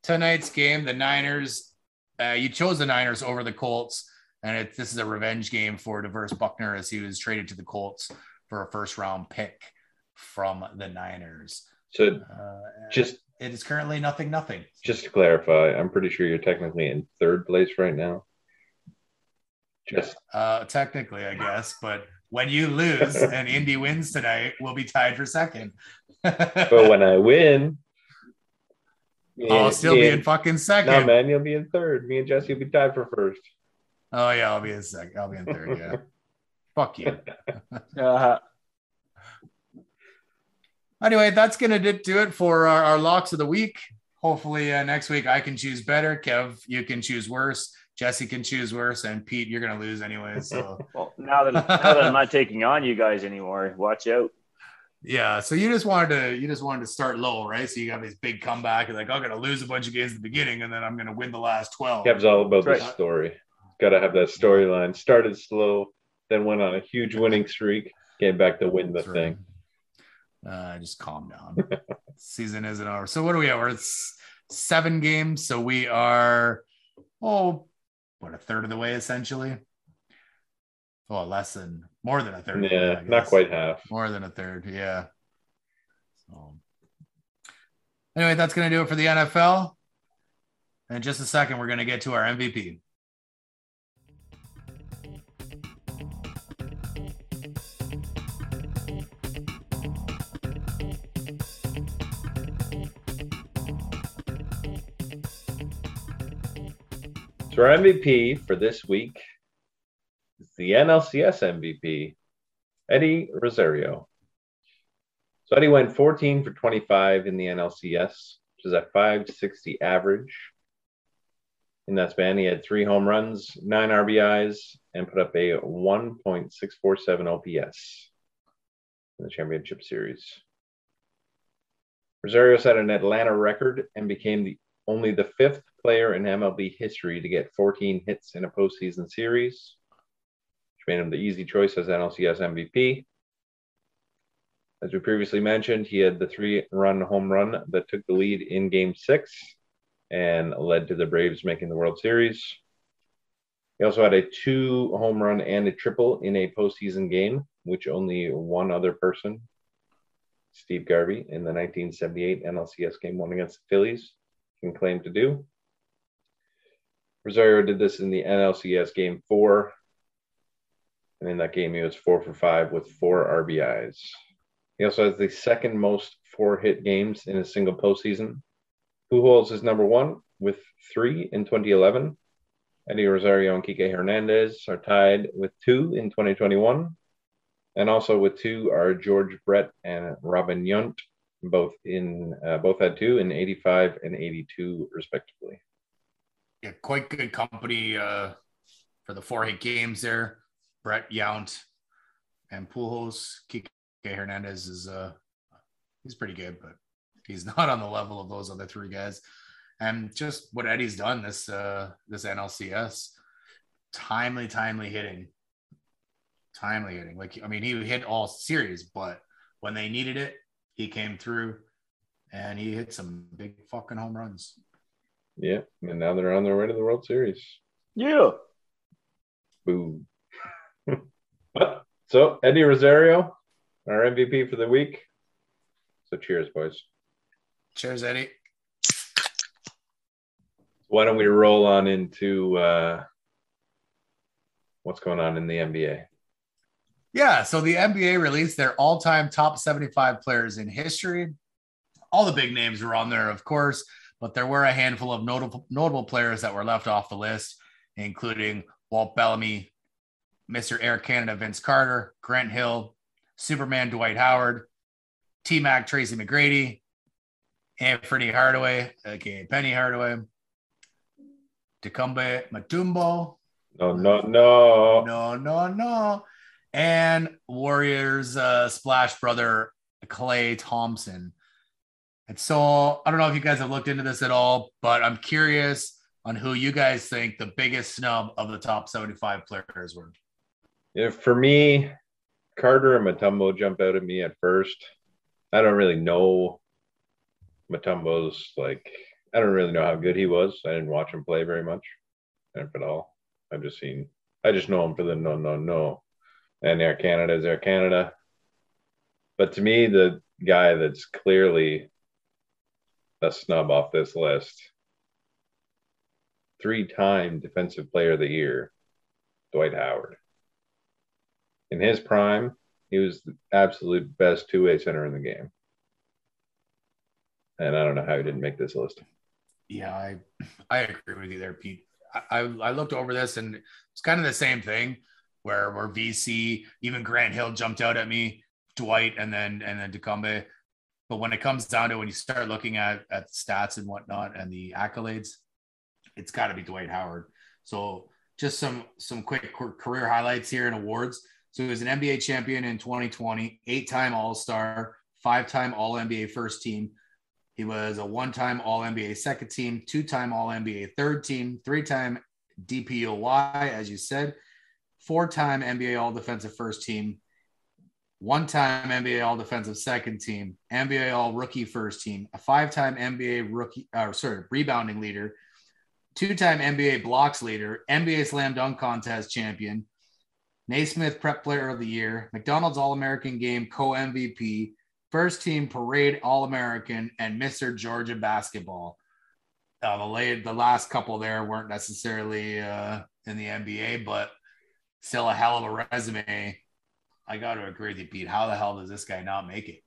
tonight's game. The Niners. You chose the Niners over the Colts, and this is a revenge game for DeVeris Buckner as he was traded to the Colts for a first-round pick from the Niners. So it is currently 0-0. Just to clarify, I'm pretty sure you're technically in third place right now. Just technically, I guess, but. When you lose and Indy wins tonight, we'll be tied for second. But when I win, I'll still be in fucking second. No, man, you'll be in third. Me and Jesse will be tied for first. Oh, yeah, I'll be in second. I'll be in third, yeah. Fuck you. Anyway, that's going to do it for our locks of the week. Hopefully next week I can choose better. Kev, you can choose worse. Jesse can choose worse, and Pete, you're going to lose anyway. So well, now that I'm not taking on you guys anymore, watch out. Yeah. So you just wanted to start low, right? So you got this big comeback. You're like, I'm going to lose a bunch of games at the beginning, and then I'm going to win the last 12. Kev's all about the story. Got to have that storyline. Started slow, then went on a huge winning streak. Came back to win the thing. Just calm down. Season isn't over. So what do we have? We're 7 games. So we are, a third of the way, essentially. More than a third. Yeah, way, not quite half. More than a third, yeah. So, anyway, that's going to do it for the NFL. In just a second, we're going to get to our MVP. So our MVP for this week is the NLCS MVP, Eddie Rosario. So Eddie went 14 for 25 in the NLCS, which is a .560 average. In that span, he had 3 home runs, 9 RBIs, and put up a 1.647 OPS in the championship series. Rosario set an Atlanta record and became only the 5th player in MLB history to get 14 hits in a postseason series, which made him the easy choice as NLCS MVP. As we previously mentioned, he had the 3-run home run that took the lead in Game 6 and led to the Braves making the World Series. He also had a 2-home run and a triple in a postseason game, which only one other person, Steve Garvey, in the 1978 NLCS Game 1 against the Phillies, can claim to do. Rosario did this in the NLCS Game 4, and in that game he was 4 for 5 with 4 RBIs. He also has the second most 4-hit games in a single postseason. Pujols is number 1 with 3 in 2011. Eddie Rosario and Kike Hernandez are tied with 2 in 2021, and also with 2 are George Brett and Robin Yount. Both had 2 in 85 and 82, respectively. Yeah, quite good company for the 4-hit games there. Brett, Yount, and Pujols. Kike Hernandez is he's pretty good, but he's not on the level of those other 3 guys. And just what Eddie's done this NLCS, timely hitting. Like, I mean, he hit all series, but when they needed it, he came through, and he hit some big fucking home runs. Yeah, and now they're on their way to the World Series. Yeah. Boom. So, Eddie Rosario, our MVP for the week. So, cheers, boys. Cheers, Eddie. Why don't we roll on into what's going on in the NBA? Yeah, so the NBA released their all-time top 75 players in history. All the big names were on there, of course, but there were a handful of notable players that were left off the list, including Walt Bellamy, Mr. Air Canada Vince Carter, Grant Hill, Superman Dwight Howard, T-Mac Tracy McGrady, Anthony Hardaway, aka Penny Hardaway, Dikembe Mutombo. No. And Warriors splash brother Klay Thompson. And so I don't know if you guys have looked into this at all, but I'm curious on who you guys think the biggest snub of the top 75 players were. Yeah, for me, Carter and Mutombo jump out at me at first. I don't really know Mutombo's, I don't really know how good he was. I didn't watch him play very much, if at all. I just know him for the no. And Air Canada is Air Canada. But to me, the guy that's clearly a snub off this list, 3-time Defensive Player of the Year, Dwight Howard. In his prime, he was the absolute best two-way center in the game. And I don't know how he didn't make this list. Yeah, I agree with you there, Pete. I looked over this, and it's kind of the same thing. Where VC, even Grant Hill jumped out at me, Dwight, and then Dikembe. But when it comes down to when you start looking at stats and whatnot and the accolades, it's got to be Dwight Howard. So just some quick career highlights here and awards. So he was an NBA champion in 2020, 8-time All-Star, 5-time All-NBA first team. He was a 1-time All-NBA second team, 2-time All-NBA third team, 3-time DPOY, as you said, 4-time NBA All-Defensive first team, 1-time NBA All-Defensive second team, NBA All-Rookie first team, a 5-time NBA rebounding leader, 2-time NBA blocks leader, NBA slam dunk contest champion, Naismith Prep Player of the Year, McDonald's All-American Game co-MVP, First Team Parade All-American, and Mr. Georgia Basketball. The last couple there weren't necessarily in the NBA, but still a hell of a resume. I got to agree with you, Pete. How the hell does this guy not make it?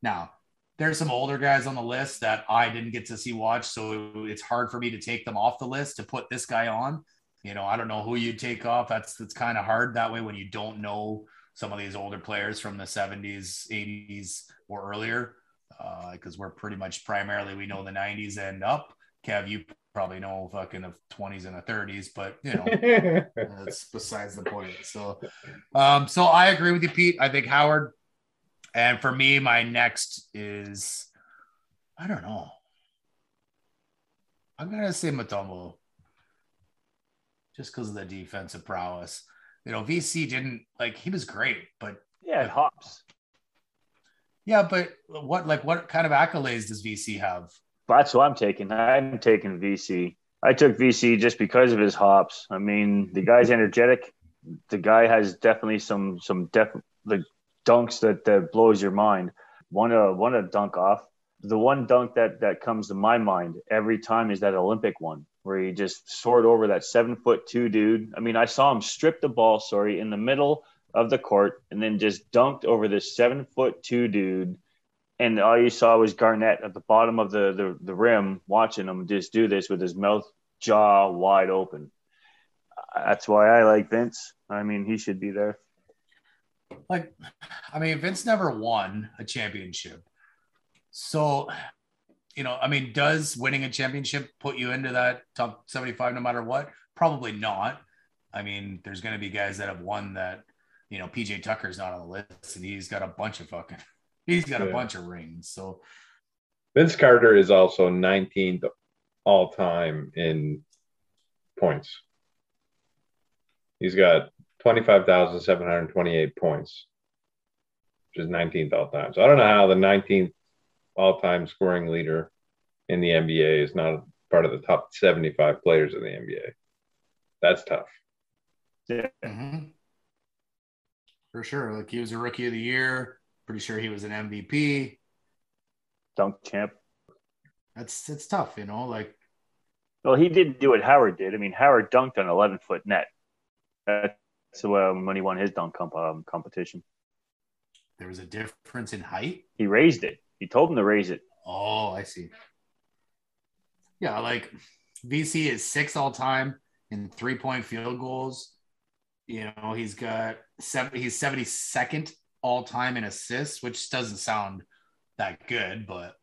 Now, there's some older guys on the list that I didn't get to see watch, so it's hard for me to take them off the list to put this guy on. You know, I don't know who you take off. That's kind of hard that way when you don't know some of these older players from the 70s, 80s, or earlier, because we're pretty much primarily, we know the 90s and up. Kev, you probably know fucking the 20s and the 30s, but, you know, that's besides the point. So I agree with you, Pete. I think Howard. And for me, my next is, I don't know. I'm going to say Mutombo, just because of the defensive prowess. You know, VC didn't, like, he was great, but. Yeah, it hops. Yeah, but what kind of accolades does VC have? That's what I'm taking. I'm taking VC. I took VC just because of his hops. I mean, the guy's energetic. The guy has definitely some dunks that blows your mind. One dunk off. The one dunk that comes to my mind every time is that Olympic one, where he just soared over that 7'2" dude. I mean, I saw him strip the ball, in the middle of the court, and then just dunked over this 7'2" dude. And all you saw was Garnett at the bottom of the rim watching him just do this with his mouth, jaw wide open. That's why I like Vince. I mean, he should be there. Vince never won a championship. So, you know, I mean, does winning a championship put you into that top 75 no matter what? Probably not. I mean, there's going to be guys that have won that, you know, PJ Tucker's not on the list, and he's got a bunch of rings. So Vince Carter is also 19th all time in points. He's got 25,728 points, which is 19th all time. So I don't know how the 19th all time scoring leader in the NBA is not part of the top 75 players in the NBA. That's tough. Yeah. Mm-hmm. For sure. Like, he was a rookie of the year. Pretty sure he was an MVP. Dunk champ. It's tough, you know, like. Well, he didn't do what Howard did. I mean, Howard dunked on 11-foot net. That's when he won his dunk competition. There was a difference in height? He raised it. He told him to raise it. Oh, I see. Yeah, like VC is 6th all time in 3-point field goals. You know, he's 72nd all time in assists, which doesn't sound that good, but,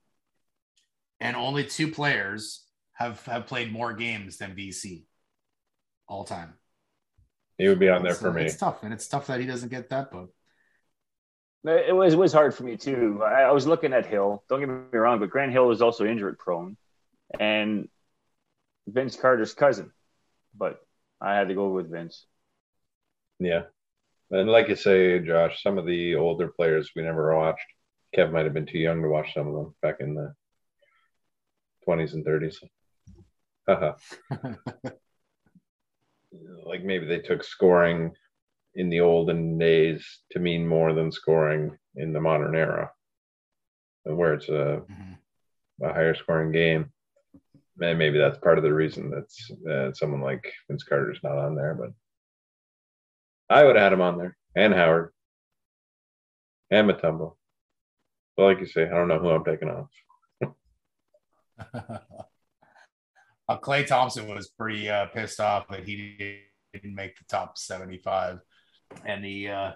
and only 2 players have played more games than VC all time. He would be on there for me. It's tough, and it's tough that he doesn't get that, but. It was hard for me, too. I was looking at Hill. Don't get me wrong, but Grant Hill is also injury-prone. And Vince Carter's cousin. But I had to go with Vince. Yeah. And like you say, Josh, some of the older players we never watched. Kev might have been too young to watch some of them back in the 20s and 30s. Like, maybe they took scoring in the olden days to mean more than scoring in the modern era, where it's a higher scoring game. And maybe that's part of the reason that someone like Vince Carter's not on there, but I would have had him on there, and Howard, and Mutombo. But like you say, I don't know who I'm taking off. Clay Thompson was pretty pissed off that he didn't make the top 75. And the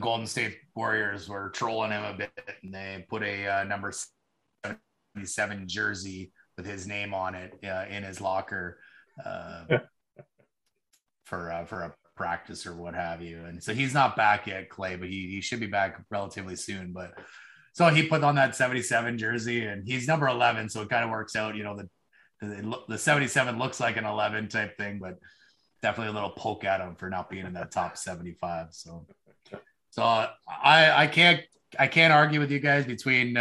Golden State Warriors were trolling him a bit, and they put a number 77 jersey with his name on it in his locker for a practice or what have you. And so he's not back yet, Clay, but he should be back relatively soon. But so he put on that 77 jersey, and he's number 11. So it kind of works out, you know, the 77 looks like an 11 type thing, but definitely a little poke at him for not being in that top 75. So I can't argue with you guys between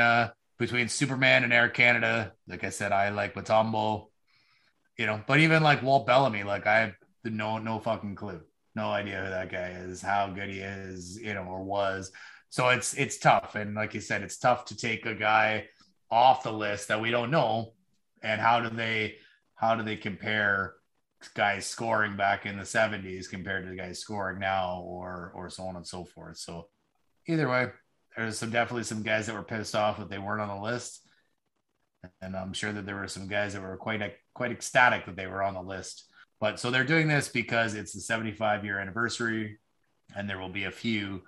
Superman and Air Canada. Like I said, I like Mutombo, you know, but even like Walt Bellamy, like I have no fucking clue, no idea who that guy is, how good he is, you know, or was. So it's tough. And like you said, it's tough to take a guy off the list that we don't know. And how do they compare guys scoring back in the 70s compared to the guys scoring now, or so on and so forth. So either way, there's definitely some guys that were pissed off that they weren't on the list. And I'm sure that there were some guys that were quite ecstatic that they were on the list. But so they're doing this because it's the 75-year anniversary, and there will be a few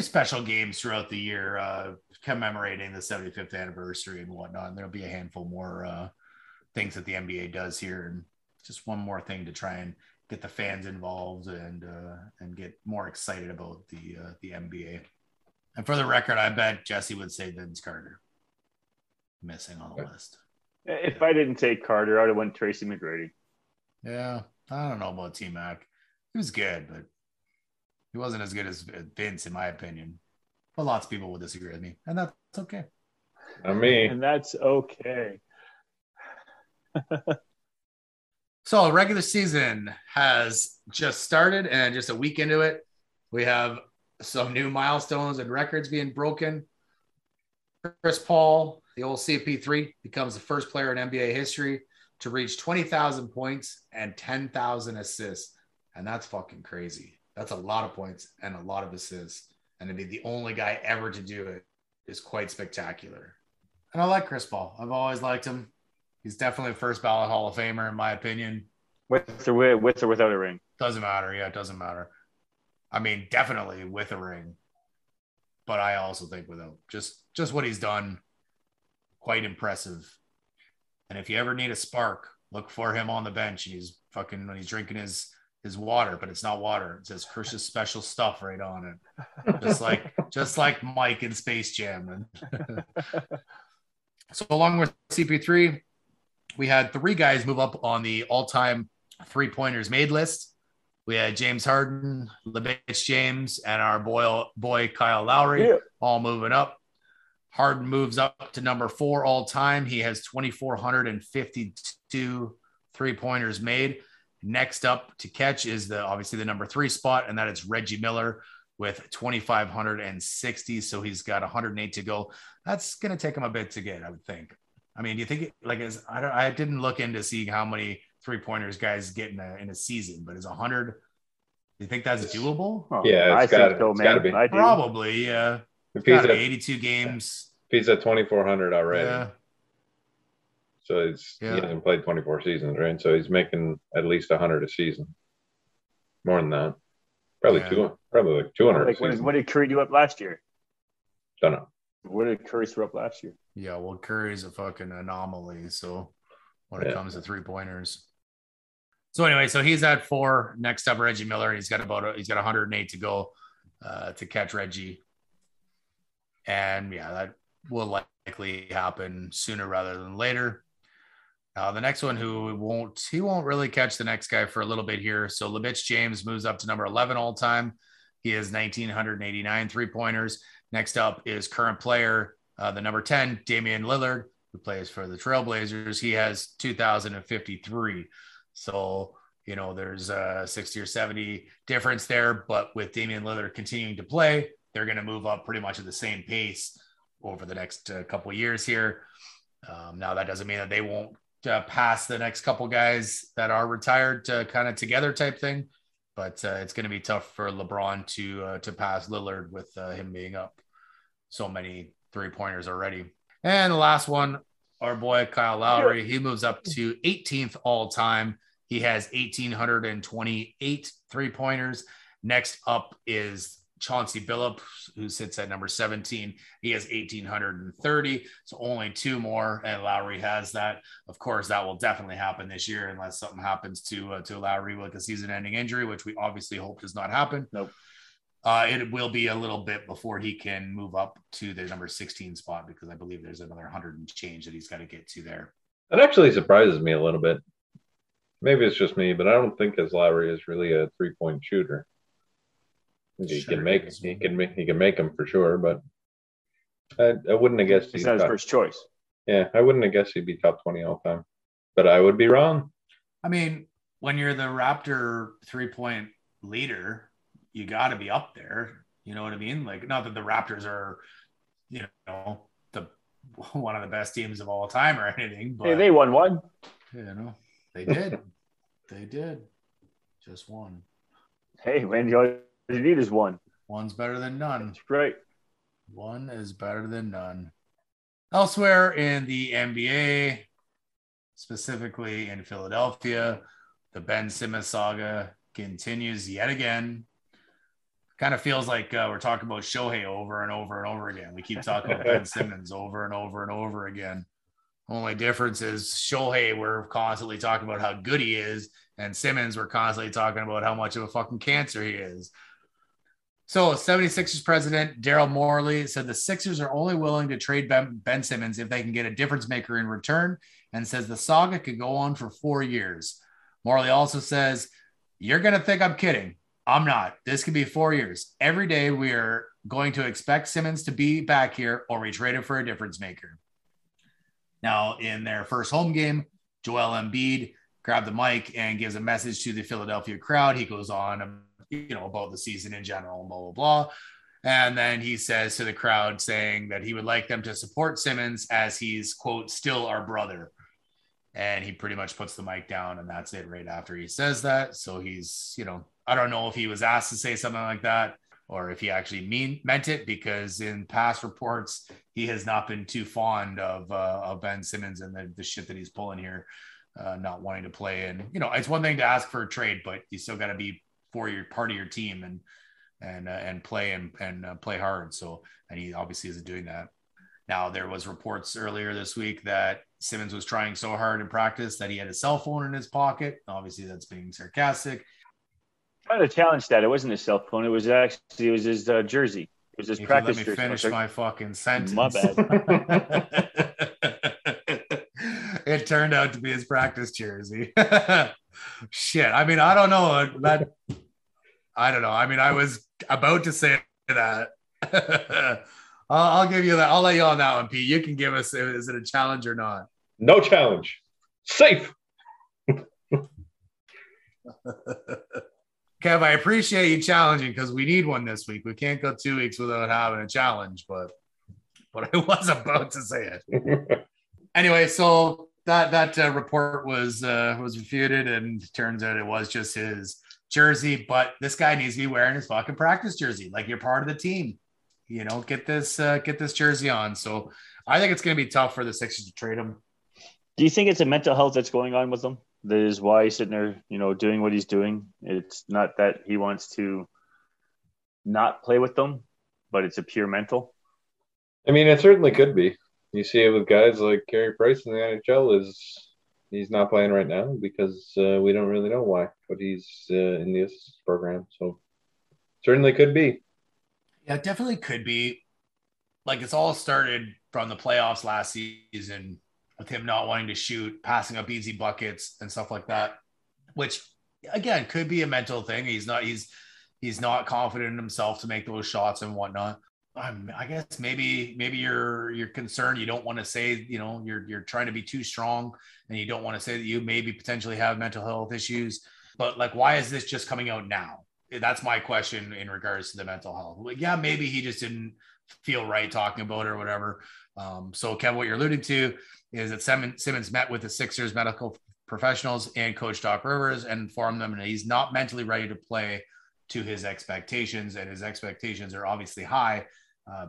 special games throughout the year commemorating the 75th anniversary and whatnot. And there'll be a handful more things that the NBA does here, and just one more thing to try and get the fans involved and get more excited about the NBA. And for the record, I bet Jesse would say Vince Carter missing on the list. If I didn't take Carter, I would have went Tracy McGrady. Yeah, I don't know about T-Mac. He was good, but he wasn't as good as Vince, in my opinion. But lots of people will disagree with me, and that's okay. I mean, and that's okay. So regular season has just started, and just a week into it, we have some new milestones and records being broken. Chris Paul, the old CP3, becomes the first player in NBA history to reach 20,000 points and 10,000 assists. And that's fucking crazy. That's a lot of points and a lot of assists. And to be the only guy ever to do it is quite spectacular. And I like Chris Paul. I've always liked him. He's definitely a first ballot Hall of Famer, in my opinion. With or without a ring. Doesn't matter. Yeah, it doesn't matter. I mean, definitely with a ring. But I also think without. Just what he's done, quite impressive. And if you ever need a spark, look for him on the bench. He's fucking, when he's drinking his water, but it's not water. It says Chris's special stuff right on it. Just like Mike in Space Jam. So along with CP3, we had three guys move up on the all-time three-pointers made list. We had James Harden, LeBron James, and our boy Kyle Lowry all moving up. Harden moves up to number 4 all-time. He has 2,452 three-pointers made. Next up to catch is obviously the number 3 spot, and that is Reggie Miller with 2,560. So he's got 108 to go. That's going to take him a bit to get, I would think. I mean, do you think I didn't look into seeing how many three-pointers guys get in a season, but is 100, do you think that's doable? Oh, yeah, it's got to be. Probably, yeah. If he's at 82 games. If he's at 2,400 already. Yeah. So he hasn't played 24 seasons, right? So he's making at least 100 a season. More than that. Probably like 200 a season. What did Curry do up last year? Don't know. What did Curry throw up last year? Yeah, well, Curry's a fucking anomaly. So when it comes to three-pointers. So anyway, so he's at 4. Next up, Reggie Miller. He's got 108 to go to catch Reggie. And yeah, that will likely happen sooner rather than later. The next one who won't really catch the next guy for a little bit here. So LeBron James moves up to number 11 all time. He has 1,989 three-pointers. Next up is current player, the number 10, Damian Lillard, who plays for the Trailblazers. He has 2,053. So, you know, there's a 60 or 70 difference there, but with Damian Lillard continuing to play, they're going to move up pretty much at the same pace over the next couple of years here. Now, that doesn't mean that they won't pass the next couple guys that are retired to kind of together type thing, but it's going to be tough for LeBron to pass Lillard with him being up so many three-pointers already. And the last one, our boy Kyle Lowry, he moves up to 18th all-time. He has 1,828 three-pointers. Next up is Chauncey Billups, who sits at number 17, he has 1,830. So only two more, and Lowry has that. Of course, that will definitely happen this year unless something happens to Lowry, like a season-ending injury, which we obviously hope does not happen. Nope. It will be a little bit before he can move up to the number 16 spot, because I believe there's another 100 and change that he's got to get to there. That actually surprises me a little bit. Maybe it's just me, but I don't think as Lowry is really a three-point shooter. He can make them for sure, but I wouldn't have guessed. He's not his first choice. Yeah, I wouldn't have guessed he'd be top 20 all time, but I would be wrong. I mean, when you're the Raptor three-point leader, you got to be up there. You know what I mean? Like, not that the Raptors are, you know, the one of the best teams of all time or anything, but hey, they won one. You know, they did. They did. Just one. Hey, Randy, all you need is one. One's better than none. That's right. One is better than none. Elsewhere in the NBA, specifically in Philadelphia, the Ben Simmons saga continues yet again. Kind of feels like we're talking about Shohei over and over and over again. We keep talking about Ben Simmons over and over and over again. Only difference is Shohei, we're constantly talking about how good he is, and Simmons, we're constantly talking about how much of a fucking cancer he is. So 76ers president Daryl Morey said the Sixers are only willing to trade Ben Simmons if they can get a difference maker in return, and says the saga could go on for 4 years. Morey also says, "You're going to think I'm kidding. I'm not. This could be 4 years. Every day we are going to expect Simmons to be back here, or we trade him for a difference maker." Now, in their first home game, Joel Embiid grabbed the mic and gives a message to the Philadelphia crowd. He goes on, you know, about the season in general and blah, blah, blah. And then he says to the crowd, saying that he would like them to support Simmons as he's, quote, still our brother. And he pretty much puts the mic down, and that's it right after he says that. So he's, you know, I don't know if he was asked to say something like that or if he actually meant it, because in past reports, he has not been too fond of Ben Simmons and the shit that he's pulling here, not wanting to play. And, you know, it's one thing to ask for a trade, but you still got to be for your part of your team and play and play hard. So, and he obviously isn't doing that. Now, there was reports earlier this week that Simmons was trying so hard in practice that he had a cell phone in his pocket. Obviously, that's being sarcastic. I would challenge that. It wasn't his cell phone. It was actually his jersey. It was his practice jersey. Let me finish my fucking sentence. My bad. It turned out to be his practice jersey. Shit. I mean, I don't know. I mean, I was about to say that. I'll give you that. I'll let you on that one, Pete. You can give us, is it a challenge or not? No challenge. Safe. Kev, I appreciate you challenging, because we need one this week. We can't go 2 weeks without having a challenge, but I was about to say it. Anyway, so that report was refuted, and turns out it was just his jersey. But this guy needs to be wearing his fucking practice jersey. Like, you're part of the team, you know. Get this jersey on. So I think it's going to be tough for the Sixers to trade him. Do you think it's a mental health that's going on with him? That is why he's sitting there, you know, doing what he's doing. It's not that he wants to not play with them, but it's a pure mental. I mean, it certainly could be. You see it with guys like Carey Price in the NHL. He's not playing right now because we don't really know why, but he's in the assistance program. So certainly could be. Yeah, it definitely could be. Like, it's all started from the playoffs last season, with him not wanting to shoot, passing up easy buckets and stuff like that, which again could be a mental thing. He's not confident in himself to make those shots and whatnot. I guess maybe you're concerned. You don't want to say, you know, you're trying to be too strong, and you don't want to say that you maybe potentially have mental health issues. But like, why is this just coming out now? That's my question in regards to the mental health. Like, yeah, maybe he just didn't feel right talking about it or whatever. So Kevin, what you're alluding to is that Simmons met with the Sixers medical professionals and coach Doc Rivers and informed them that he's not mentally ready to play to his expectations. And his expectations are obviously high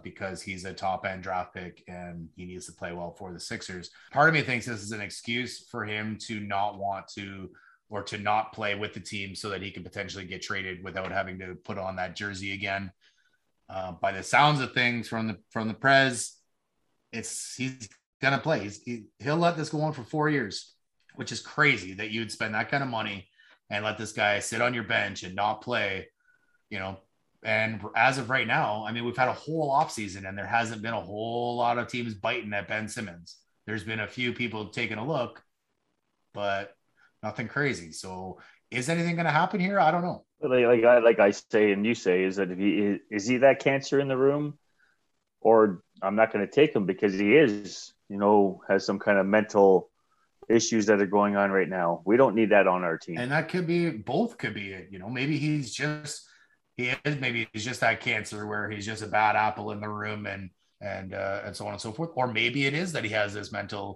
because he's a top end draft pick and he needs to play well for the Sixers. Part of me thinks this is an excuse for him to not want to, or to not play with the team so that he could potentially get traded without having to put on that jersey again. By the sounds of things from the Prez, he's gonna play. He'll let this go on for 4 years, which is crazy that you'd spend that kind of money and let this guy sit on your bench and not play, you know. And as of right now, I mean, we've had a whole offseason and there hasn't been a whole lot of teams biting at Ben Simmons. There's been a few people taking a look, but nothing crazy. So is anything going to happen here? I don't know. Like I say, and you say, is that if he is he that cancer in the room, or I'm not going to take him because he is, you know, has some kind of mental issues that are going on right now. We don't need that on our team. And that could be, both could be it. You know, maybe he's just that cancer where he's just a bad apple in the room and so on and so forth. Or maybe it is that he has this mental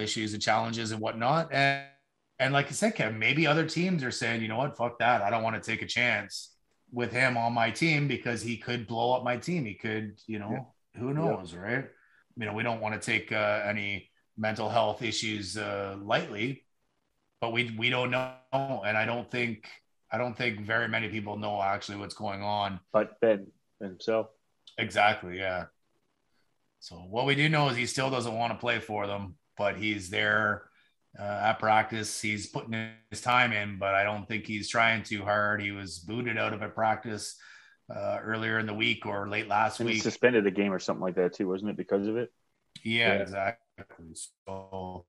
issues and challenges and whatnot. And like I said, Kevin, maybe other teams are saying, you know what, fuck that. I don't want to take a chance with him on my team because he could blow up my team. He could, you know, who knows, right? You know, we don't want to take any mental health issues lightly, but we don't know. And I don't think very many people know actually what's going on. But Ben himself. Exactly, yeah. So what we do know is he still doesn't want to play for them, but he's there at practice. He's putting his time in, but I don't think he's trying too hard. He was booted out of a practice earlier in the week or late last week. He suspended a game or something like that too, wasn't it, because of it? Yeah, exactly. So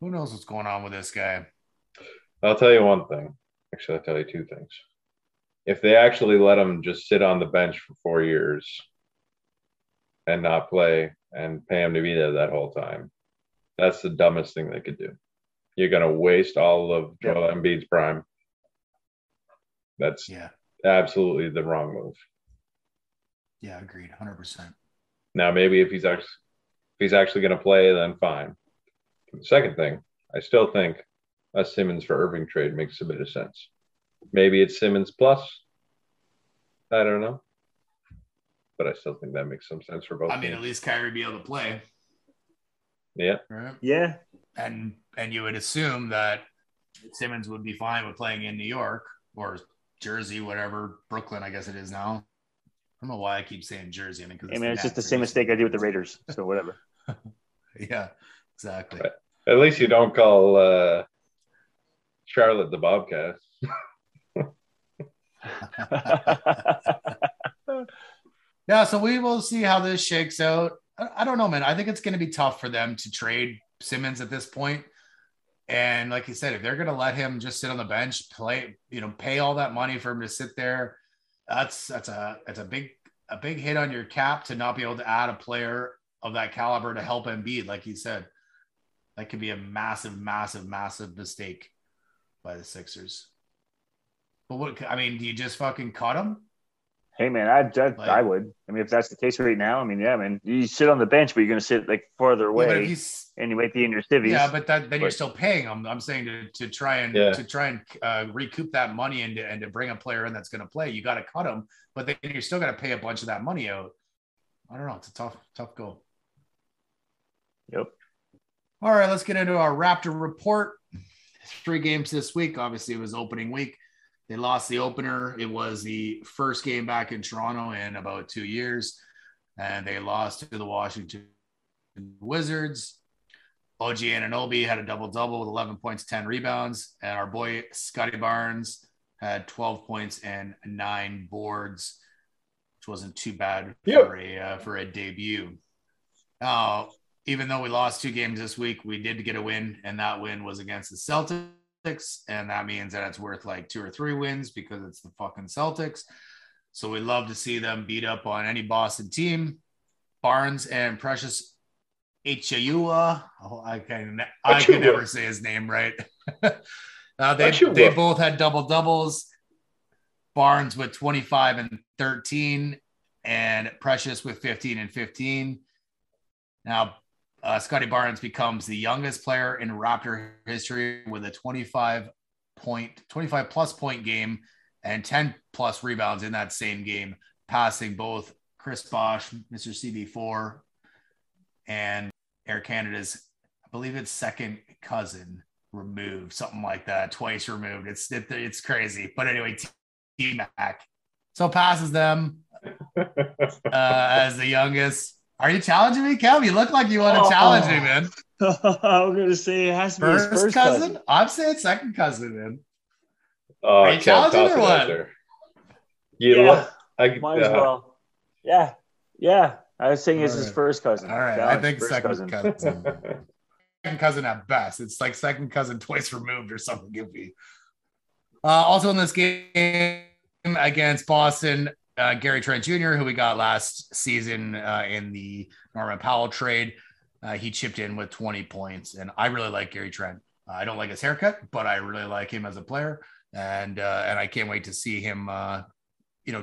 who knows what's going on with this guy? I'll tell you one thing. Actually, I'll tell you two things. If they actually let him just sit on the bench for 4 years and not play and pay him to be there that whole time, that's the dumbest thing they could do. You're going to waste all of Joel Embiid's prime. That's absolutely the wrong move. Yeah, agreed, 100%. Now, maybe if he's actually going to play, then fine. The second thing, I still think a Simmons for Irving trade makes a bit of sense. Maybe it's Simmons plus. I don't know. But I still think that makes some sense for both. I mean, teams. At least Kyrie be able to play. Yeah. Right? Yeah. And you would assume that Simmons would be fine with playing in New York or Jersey, whatever, Brooklyn, I guess it is now. I don't know why I keep saying Jersey. I mean, it's just the same mistake I do with the Raiders. So whatever. Yeah, exactly. Right. At least you don't call Charlotte the Bobcats. Yeah, so we will see how this shakes out. I don't know, man. I think it's going to be tough for them to trade Simmons at this point. And like you said, if they're going to let him just sit on the bench, play, you know, pay all that money for him to sit there, that's a big hit on your cap to not be able to add a player of that caliber to help Embiid. Like you said, that could be a massive, massive, massive mistake by the Sixers. But what, I mean, do you just fucking cut him? Hey man, I would. I mean, if that's the case right now, I mean, yeah, man, you sit on the bench, but you're gonna sit like farther away, yeah, and you might be in your civvies. Yeah, but you're still paying them. I'm saying to try and recoup that money and to bring a player in that's gonna play, you got to cut him. But then you're still gonna pay a bunch of that money out. I don't know. It's a tough goal. Yep. All right, let's get into our Raptor report. 3 games this week. Obviously, it was opening week. They lost the opener. It was the first game back in Toronto in about 2 years, and they lost to the Washington Wizards. OG Anunoby had a double-double with 11 points, 10 rebounds, and our boy Scotty Barnes had 12 points and 9 boards, which wasn't too bad for a debut. Even though we lost 2 games this week, we did get a win, and that win was against the Celtics, and that means that it's worth like 2 or 3 wins because it's the fucking Celtics. So we love to see them beat up on any Boston team. Barnes and Precious Achiuwa. Oh, I can never say his name right. They both had double-doubles. Barnes with 25 and 13, and Precious with 15 and 15. Now, Scotty Barnes becomes the youngest player in Raptor history with a 25 plus point game and 10 plus rebounds in that same game, passing both Chris Bosh, Mr. CB4, and Air Canada's, I believe it's second cousin removed, something like that, twice removed. It's crazy. But anyway, T-Mac so passes them as the youngest. Are you challenging me, Kev? You look like you want to challenge me, man. I was going to say it has to be his first cousin. I'm saying second cousin, man. Are you challenging or what? Might as well. Yeah. Yeah. I was saying it's his first cousin. All right. Challenge, I think second cousin. Second cousin at best. It's like second cousin twice removed or something goofy. Also in this game against Boston, Gary Trent Jr., who we got last season in the Norman Powell trade, he chipped in with 20 points. And I really like Gary Trent. I don't like his haircut, but I really like him as a player. And I can't wait to see him,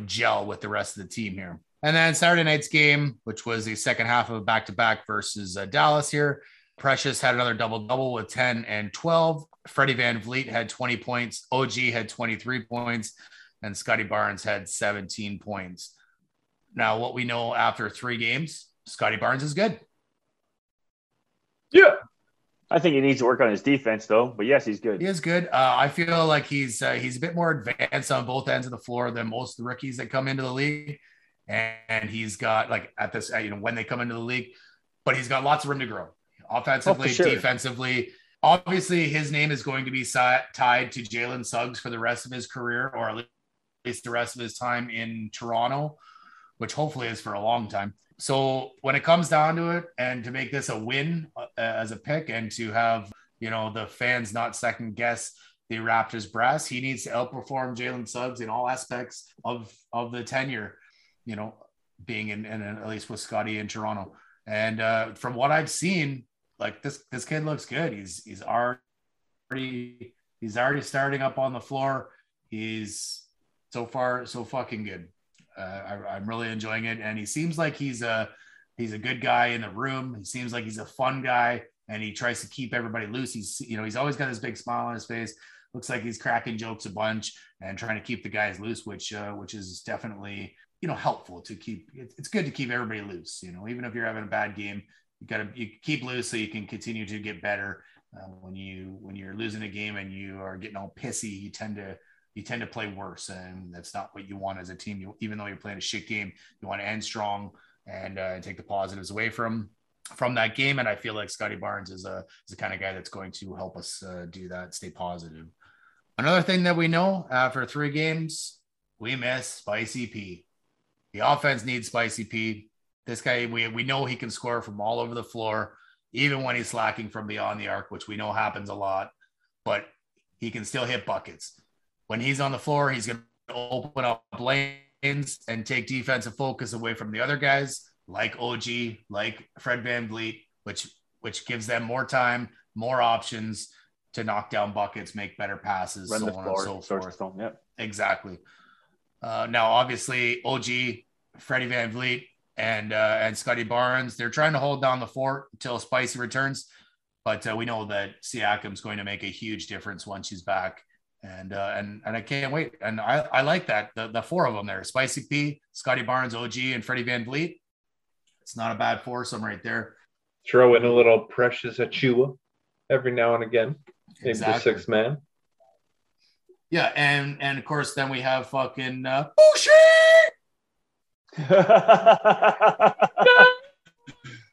gel with the rest of the team here. And then Saturday night's game, which was the second half of a back-to-back versus Dallas here. Precious had another double-double with 10 and 12. Freddie VanVleet had 20 points. OG had 23 points. And Scotty Barnes had 17 points. Now, what we know after three games, Scotty Barnes is good. Yeah. I think he needs to work on his defense, though. But, yes, he's good. He is good. I feel like he's a bit more advanced on both ends of the floor than most of the rookies that come into the league. And he's got, like, at this, when they come into the league. But he's got lots of room to grow. Offensively, for sure. Defensively. Obviously, his name is going to be tied to Jalen Suggs for the rest of his career, or at least the rest of his time in Toronto, which hopefully is for a long time. So when it comes down to it, and to make this a win as a pick, and to have, the fans not second guess the Raptors brass, he needs to outperform Jalen Suggs in all aspects of the tenure, being in at least with Scotty in Toronto. And from what I've seen, like this kid looks good. He's already starting up on the floor. He's so far so fucking good. I'm really enjoying it, and he seems like he's a good guy in the room. He seems like he's a fun guy, and he tries to keep everybody loose. He's he's always got this big smile on his face. Looks like he's cracking jokes a bunch and trying to keep the guys loose, which is definitely helpful to keep. It's good to keep everybody loose. Even if you're having a bad game, you keep loose so you can continue to get better. When you're losing a game and you are getting all pissy, you tend to play worse, and that's not what you want as a team. Even though you're playing a shit game, you want to end strong and take the positives away from that game. And I feel like Scotty Barnes is the kind of guy that's going to help us do that, stay positive. Another thing that we know after three games, we miss Spicy P. The offense needs Spicy P. This guy, we know he can score from all over the floor, even when he's slacking from beyond the arc, which we know happens a lot, but he can still hit buckets. When he's on the floor, he's going to open up lanes and take defensive focus away from the other guys, like OG, like Fred VanVleet, which gives them more time, more options to knock down buckets, make better passes, so on and so forth. Yep. Exactly. Now, obviously, OG, Freddie VanVleet, and Scotty Barnes, they're trying to hold down the fort until Spicy returns. But we know that Siakam's going to make a huge difference once she's back. And I can't wait. And I like that. The four of them there, Spicy P, Scotty Barnes, OG, and Freddie VanVleet. It's not a bad foursome right there. Throw in a little Precious Achiuwa every now and again. Maybe exactly. The sixth man. Yeah, and of course, then we have fucking Bushi!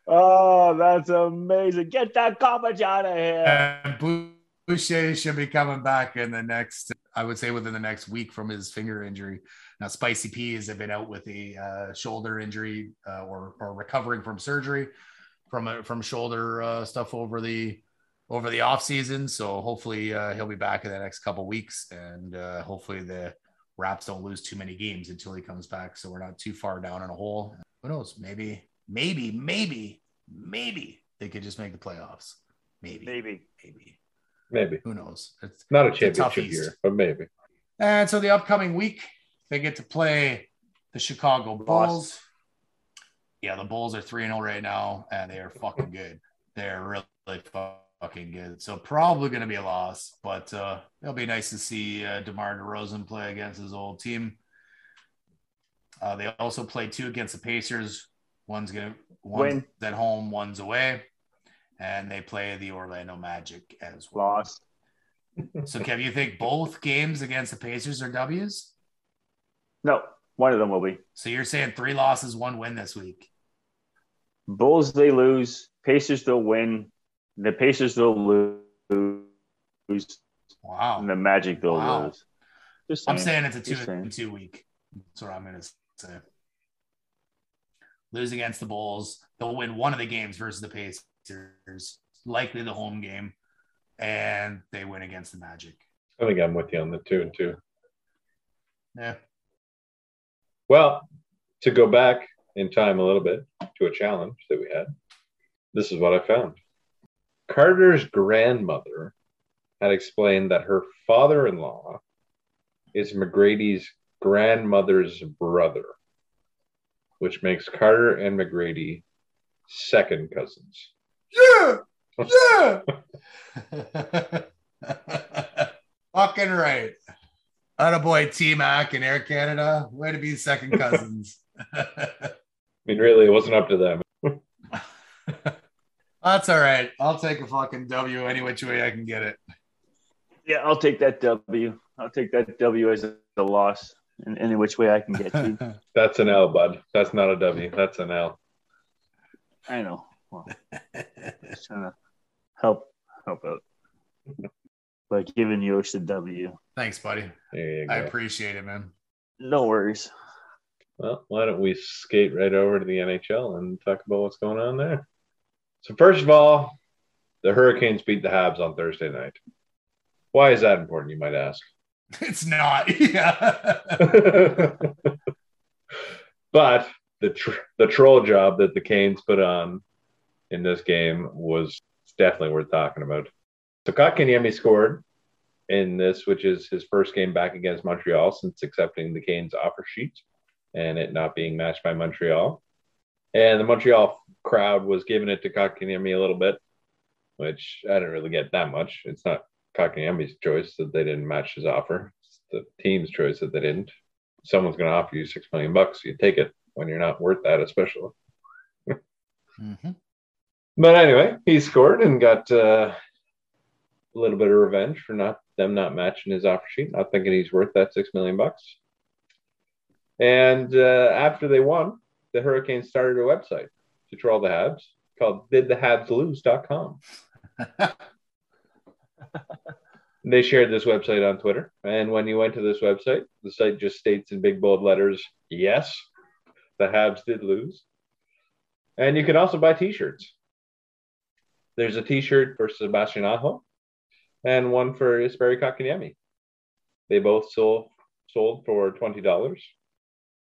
Oh, that's amazing. Get that garbage out of here. Boucher should be coming back within the next week from his finger injury. Now, Spicy P has been out with a shoulder injury or recovering from surgery from shoulder stuff over the off season. So hopefully he'll be back in the next couple weeks, and hopefully the Raps don't lose too many games until he comes back, so we're not too far down in a hole. Who knows? Maybe they could just make the playoffs. Maybe. Who knows? It's not a championship year, but maybe. And so the upcoming week, they get to play the Chicago Bulls. Yeah, the Bulls are 3-0 right now, and they are fucking good. They're really fucking good. So probably going to be a loss, but it'll be nice to see DeMar DeRozan play against his old team. They also play two against the Pacers. One's at home, one's away, and they play the Orlando Magic as well. Lost. So, Kev, you think both games against the Pacers are W's? No. One of them will be. So you're saying 3 losses, 1 win this week. Bulls, they lose. Pacers, they'll win. The Pacers, they'll lose. Wow. And the Magic, they'll lose. Just saying. I'm saying it's a 2-2 week. That's what I'm going to say. Lose against the Bulls. They'll win one of the games versus the Pacers, likely the home game, and they win against the Magic. I think I'm with you on the 2-2. Yeah. Well, to go back in time a little bit to a challenge that we had, this is what I found. Carter's grandmother had explained that her father-in-law is McGrady's grandmother's brother, which makes Carter and McGrady second cousins. Yeah! Yeah! Fucking right. Attaboy, T-Mac and Air Canada. Way to be second cousins. I mean, really, it wasn't up to them. That's all right. I'll take a fucking W any which way I can get it. Yeah, I'll take that W. I'll take that W as a loss in any which way I can get to. That's an L, bud. That's not a W. That's an L. I know. Well, just trying to help out by giving you the W. Thanks, buddy. There you go. I appreciate it, man. No worries. Well, why don't we skate right over to the NHL and talk about what's going on there? So first of all, the Hurricanes beat the Habs on Thursday night. Why is that important, you might ask? It's not. Yeah. But the troll job that the Canes put on in this game was definitely worth talking about. So Kotkaniemi scored in this, which is his first game back against Montreal since accepting the Canes offer sheet and it not being matched by Montreal. And the Montreal crowd was giving it to Kotkaniemi a little bit, which I didn't really get that much. It's not Kotkaniemi's choice that they didn't match his offer. It's the team's choice that they didn't. Someone's going to offer you $6 million. You take it when you're not worth that, especially. Mm-hmm. But anyway, he scored and got a little bit of revenge for them not matching his offer sheet, not thinking he's worth that $6 million. And after they won, the Hurricanes started a website to troll the Habs called didthehabslose.com. They shared this website on Twitter. And when you went to this website, the site just states in big bold letters, yes, the Habs did lose. And you can also buy t-shirts. There's a t-shirt for Sebastian Aho and one for Jesperi Kotkaniemi. They both sold for $20,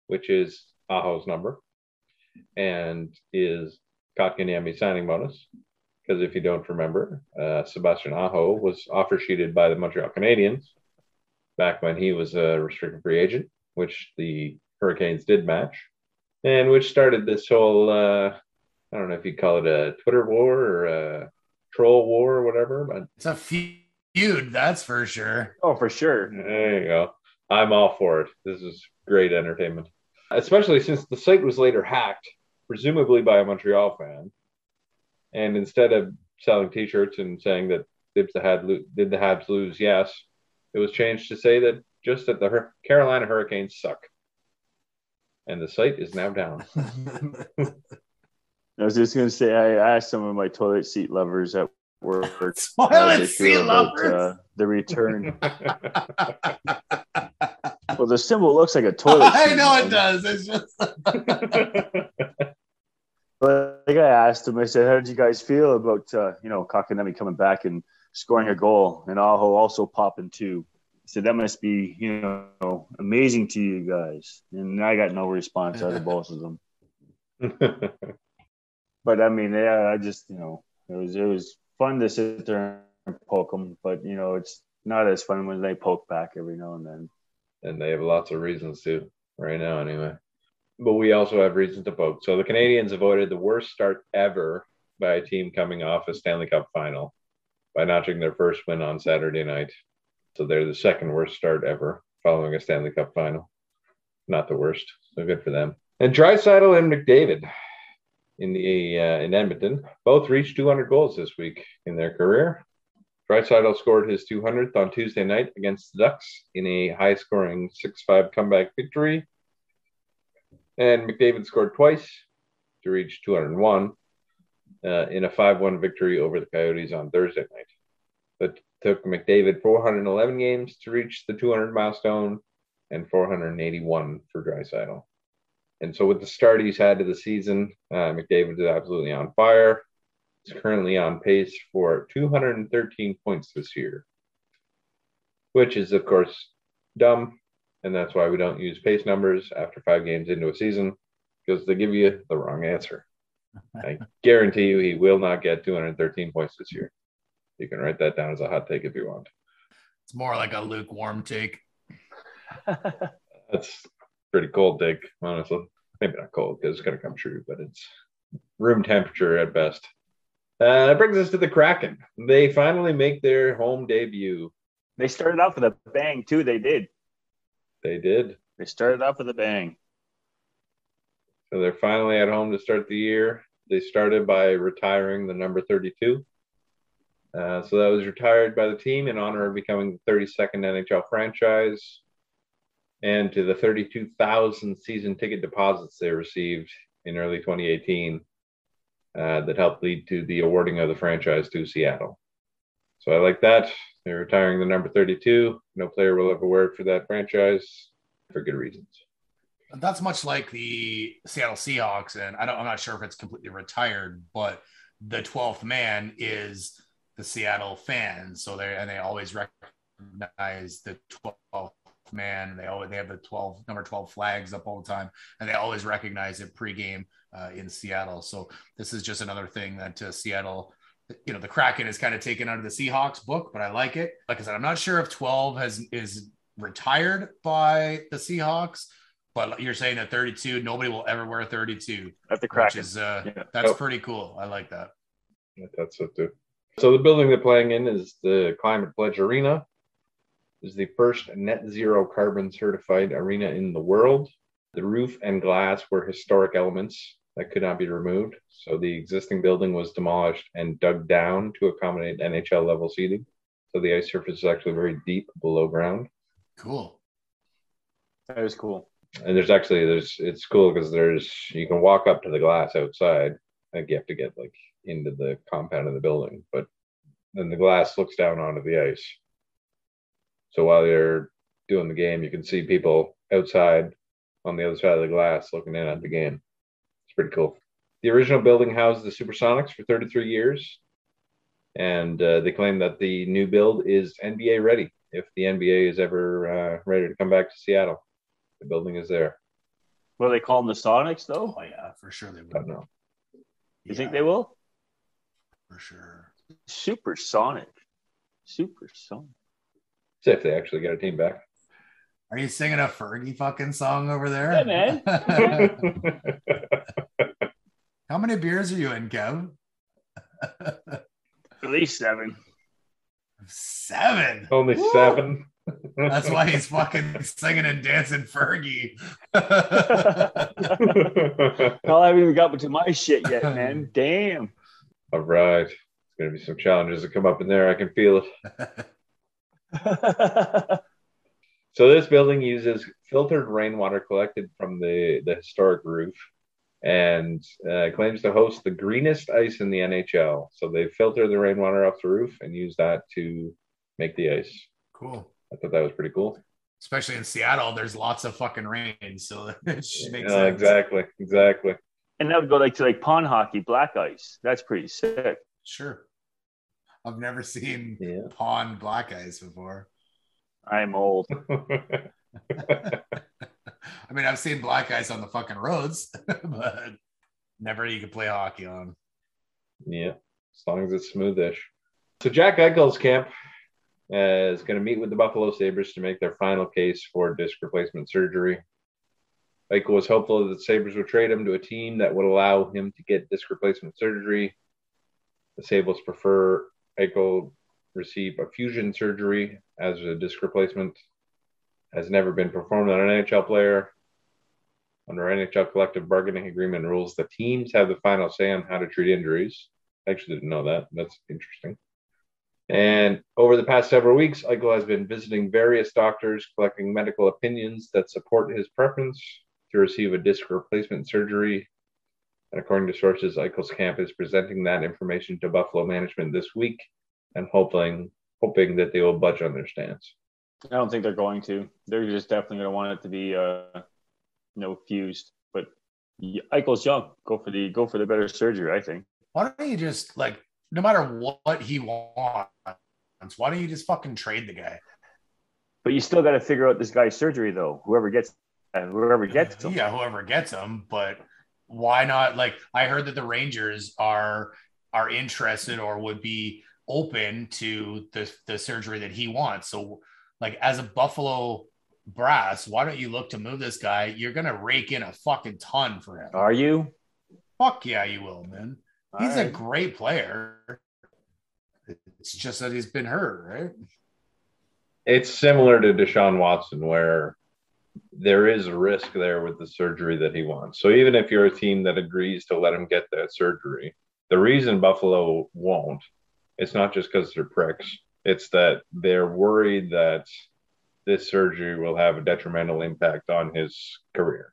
which is Aho's number and is Kotkaniemi's signing bonus. Because if you don't remember, Sebastian Aho was offer sheeted by the Montreal Canadiens back when he was a restricted free agent, which the Hurricanes did match, and which started this whole, I don't know if you'd call it a Twitter war or a troll war or whatever. But it's a feud, that's for sure. Oh, for sure. There you go. I'm all for it. This is great entertainment. Especially since the site was later hacked, presumably by a Montreal fan. And instead of selling T-shirts and saying that did the Habs lose, yes, it was changed to say that just that the Carolina Hurricanes suck. And the site is now down. I was just going to say, I asked some of my toilet seat lovers at work. Toilet seat lovers? About, the return. Well, the symbol looks like a toilet seat. I know it does. It's just... But like I asked him, I said, how did you guys feel about, Kotkaniemi coming back and scoring a goal and Aho also popping two? I said, that must be, amazing to you guys. And I got no response out of both of them. But, I mean, yeah, I just, it was fun to sit there and poke them. But, it's not as fun when they poke back every now and then. And they have lots of reasons to right now anyway. But we also have reasons to poke. So the Canadians avoided the worst start ever by a team coming off a Stanley Cup final by notching their first win on Saturday night. So they're the second worst start ever following a Stanley Cup final. Not the worst. So good for them. And Draisaitl and McDavid in Edmonton both reached 200 goals this week in their career. Draisaitl scored his 200th on Tuesday night against the Ducks in a high-scoring 6-5 comeback victory. And McDavid scored twice to reach 201 in a 5-1 victory over the Coyotes on Thursday night. That took McDavid 411 games to reach the 200 milestone and 481 for Draisaitl. And so with the start he's had to the season, McDavid is absolutely on fire. He's currently on pace for 213 points this year, which is, of course, dumb. And that's why we don't use pace numbers after 5 games into a season, because they give you the wrong answer. I guarantee you he will not get 213 points this year. You can write that down as a hot take if you want. It's more like a lukewarm take. That's pretty cold take, honestly. Maybe not cold because it's going to come true, but it's room temperature at best. That brings us to the Kraken. They finally make their home debut. They started off with a bang, too. They did. They started off with a bang. So they're finally at home to start the year. They started by retiring the number 32. So that was retired by the team in honor of becoming the 32nd NHL franchise, and to the 32,000 season ticket deposits they received in early 2018 that helped lead to the awarding of the franchise to Seattle. So I like that. They're retiring the number 32. No player will have a word for that franchise for good reasons. That's much like the Seattle Seahawks, and I'm not sure if it's completely retired, but the 12th man is the Seattle fans. So they always recognize the 12th man. They have the 12 flags up all the time, and they always recognize it pregame in Seattle. So this is just another thing that Seattle, you know, the Kraken is kind of taken out of the Seahawks book, but I like it. Like I said, I'm not sure if 12 is retired by the Seahawks, but you're saying that 32, nobody will ever wear 32 at the Kraken. Which is that's pretty cool. I like that. Yeah, that's it too. So the building they're playing in is the Climate Pledge Arena. It's the first net zero carbon certified arena in the world. The roof and glass were historic elements that could not be removed. So the existing building was demolished and dug down to accommodate NHL level seating. So the ice surface is actually very deep below ground. Cool. That is cool. And it's cool because you can walk up to the glass outside. Like you have to get into the compound of the building, but then the glass looks down onto the ice. So while they're doing the game, you can see people outside on the other side of the glass looking in at the game. It's pretty cool. The original building housed the Supersonics for 33 years, and they claim that the new build is NBA ready. If the NBA is ever ready to come back to Seattle, the building is there. Will they call them the Sonics, though? Oh, yeah, for sure they will. I don't know. You think they will? For sure. Supersonic. See if they actually got a team back. Are you singing a Fergie fucking song over there? Yeah, man. How many beers are you in, Kev? At least 7. 7? Only Woo! 7? That's why he's fucking singing and dancing Fergie. Well, I haven't even gotten to my shit yet, man. Damn. All right. There's going to be some challenges that come up in there. I can feel it. So this building uses filtered rainwater collected from the historic roof and claims to host the greenest ice in the NHL. So they filter the rainwater off the roof and use that to make the ice. Cool. I thought that was pretty cool. Especially in Seattle, there's lots of fucking rain, so it makes sense. Exactly. And that would go to pond hockey, black ice. That's pretty sick. Sure. I've never seen pond black ice before. I'm old. I mean, I've seen black ice on the fucking roads, but never you could play hockey on. Yeah, as long as it's smoothish. So Jack Eichel's camp is going to meet with the Buffalo Sabres to make their final case for disc replacement surgery. Eichel was hopeful that the Sabres would trade him to a team that would allow him to get disc replacement surgery. The Sabres prefer Eichel receive a fusion surgery as a disc replacement. Has never been performed on an NHL player. Under NHL collective bargaining agreement rules, the teams have the final say on how to treat injuries. I actually didn't know that. That's interesting. And over the past several weeks, Eichel has been visiting various doctors, collecting medical opinions that support his preference to receive a disc replacement surgery. And according to sources, Eichel's camp is presenting that information to Buffalo management this week and hoping that they will budge on their stance. I don't think they're going to. They're just definitely going to want it to be fused. But Eichel's young. Go for the better surgery, I think. Why don't you just, no matter what he wants, why don't you just fucking trade the guy? But you still got to figure out this guy's surgery, though. Whoever gets him. Yeah, whoever gets him, but... Why not? I heard that the Rangers are interested or would be open to the surgery that he wants. So, as a Buffalo brass, why don't you look to move this guy? You're going to rake in a fucking ton for him. Are you? Fuck yeah, you will, man. He's a great player. It's just that he's been hurt, right? It's similar to Deshaun Watson, where there is a risk there with the surgery that he wants. So even if you're a team that agrees to let him get that surgery, the reason Buffalo won't, it's not just because they're pricks. It's that they're worried that this surgery will have a detrimental impact on his career.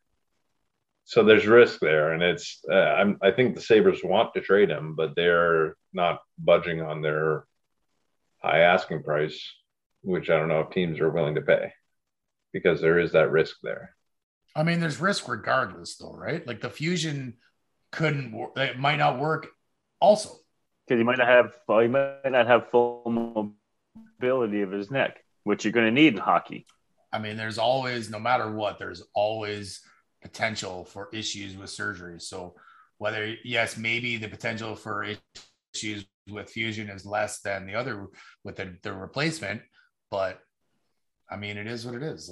So there's risk there. And it's, I think the Sabres want to trade him, but they're not budging on their high asking price, which I don't know if teams are willing to pay, because there is that risk there. I mean, there's risk regardless, though, right? The fusion might not work also. Because he might not have full mobility of his neck, which you're going to need in hockey. I mean, there's always, no matter what, there's always potential for issues with surgery. So whether, yes, maybe the potential for issues with fusion is less than the other with the replacement, but I mean, it is what it is.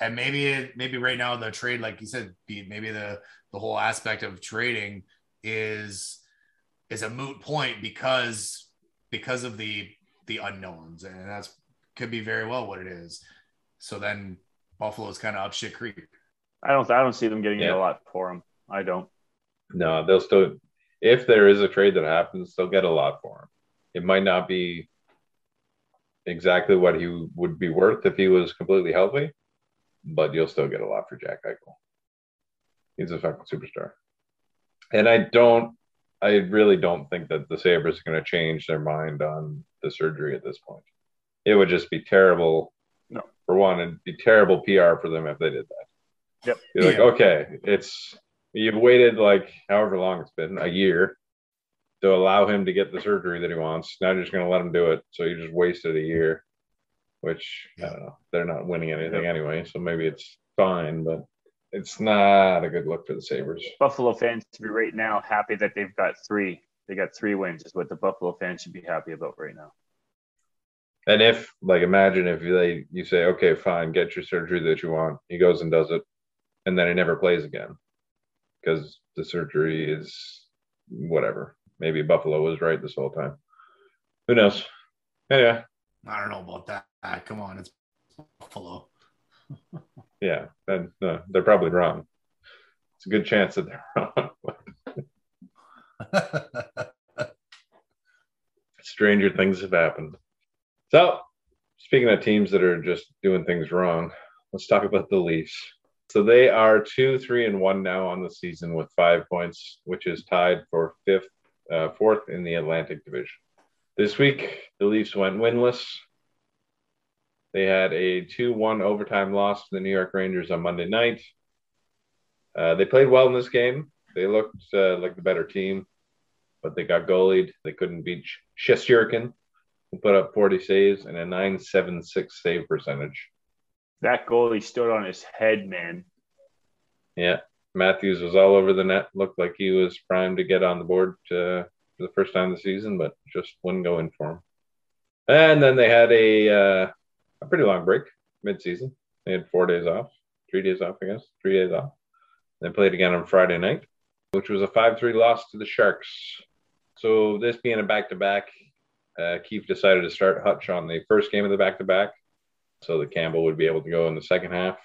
And maybe right now the trade, like you said, maybe the whole aspect of trading is a moot point because of the unknowns, and that's could be very well what it is. So then Buffalo's kind of up shit creek. I don't see them getting a lot for him. I don't. No, they'll still, if there is a trade that happens, they'll get a lot for him. It might not be exactly what he would be worth if he was completely healthy, but you'll still get a lot for Jack Eichel. He's a fucking superstar. And I really don't think that the Sabres are going to change their mind on the surgery at this point. It would just be terrible. No. For one, it'd be terrible PR for them if they did that. Yep. You're okay, you've waited however long it's been, a year, to allow him to get the surgery that he wants. Now you're just going to let him do it. So you just wasted a year, which, I don't know, they're not winning anything anyway. So maybe it's fine, but it's not a good look for the Sabres. Buffalo fans should be right now happy that they've got three. They got three wins is what the Buffalo fans should be happy about right now. And if, imagine if you say, okay, fine, get your surgery that you want. He goes and does it, and then he never plays again because the surgery is whatever. Maybe Buffalo was right this whole time. Who knows? Anyway. I don't know about that. Come on, it's Buffalo. Yeah, and, they're probably wrong. It's a good chance that they're wrong. Stranger things have happened. So, speaking of teams that are just doing things wrong, let's talk about the Leafs. So they are 2-3-1 now on the season with 5 points, which is tied for fourth in the Atlantic Division. This week, the Leafs went winless. They had a 2-1 overtime loss to the New York Rangers on Monday night. They played well in this game. They looked like the better team, but they got goalied. They couldn't beat Shesterkin, who put up 40 saves and a 976 save percentage. That goalie stood on his head, man. Yeah. Matthews was all over the net, looked like he was primed to get on the board for the first time this season, but just wouldn't go in for him. And then they had a pretty long break mid-season. They had 4 days off, 3 days off, I guess, 3 days off. They played again on Friday night, which was a 5-3 loss to the Sharks. So this being a back-to-back, Keefe decided to start Hutch on the first game of the back-to-back so that Campbell would be able to go in the second half,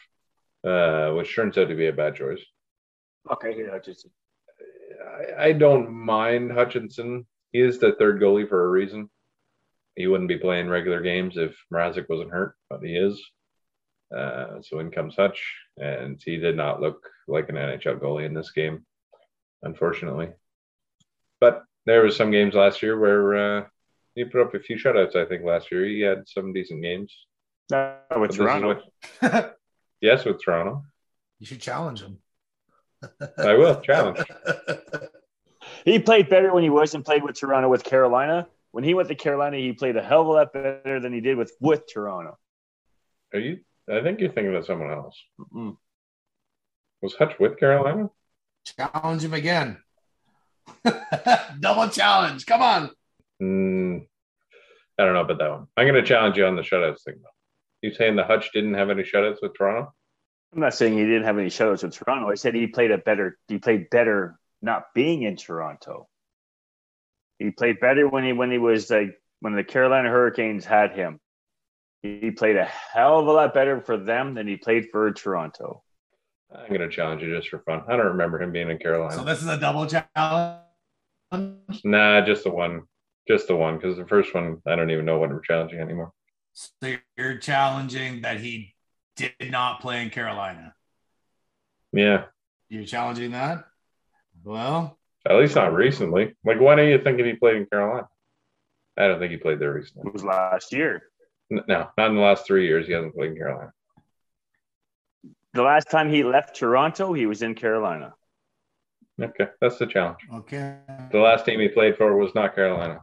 which turns out to be a bad choice. Okay, here, Hutchinson. I don't mind Hutchinson. He is the third goalie for a reason. He wouldn't be playing regular games if Mrazek wasn't hurt, but he is. So in comes Hutch, and he did not look like an NHL goalie in this game, unfortunately. But there was some games last year where he put up a few shutouts, I think, last year. He had some decent games. With Toronto. Yes, with Toronto. You should challenge him. I will challenge. He played better when he wasn't played with Toronto with Carolina. When he went to Carolina, he played a hell of a lot better than he did with Toronto. Are you? I think you're thinking of someone else. Mm-mm. Was Hutch with Carolina? Challenge him again. Double challenge. Come on. I don't know about that one. I'm going to challenge you on the shutouts thing, though. You saying the Hutch didn't have any shutouts with Toronto? I'm not saying he didn't have any shutouts with Toronto. I said he played better not being in Toronto. He played better when the Carolina Hurricanes had him. He played a hell of a lot better for them than he played for Toronto. I'm going to challenge you just for fun. I don't remember him being in Carolina. So this is a double challenge? Nah, just the one. Just the one, because the first one, I don't even know what we're challenging anymore. So you're challenging that he did not play in Carolina? Yeah. You're challenging that? Well. At least not recently. Like, why don't you think he played in Carolina? I don't think he played there recently. It was last year. No, not in the last 3 years. He hasn't played in Carolina. The last time he left Toronto, he was in Carolina. Okay, that's the challenge. Okay. The last team he played for was not Carolina.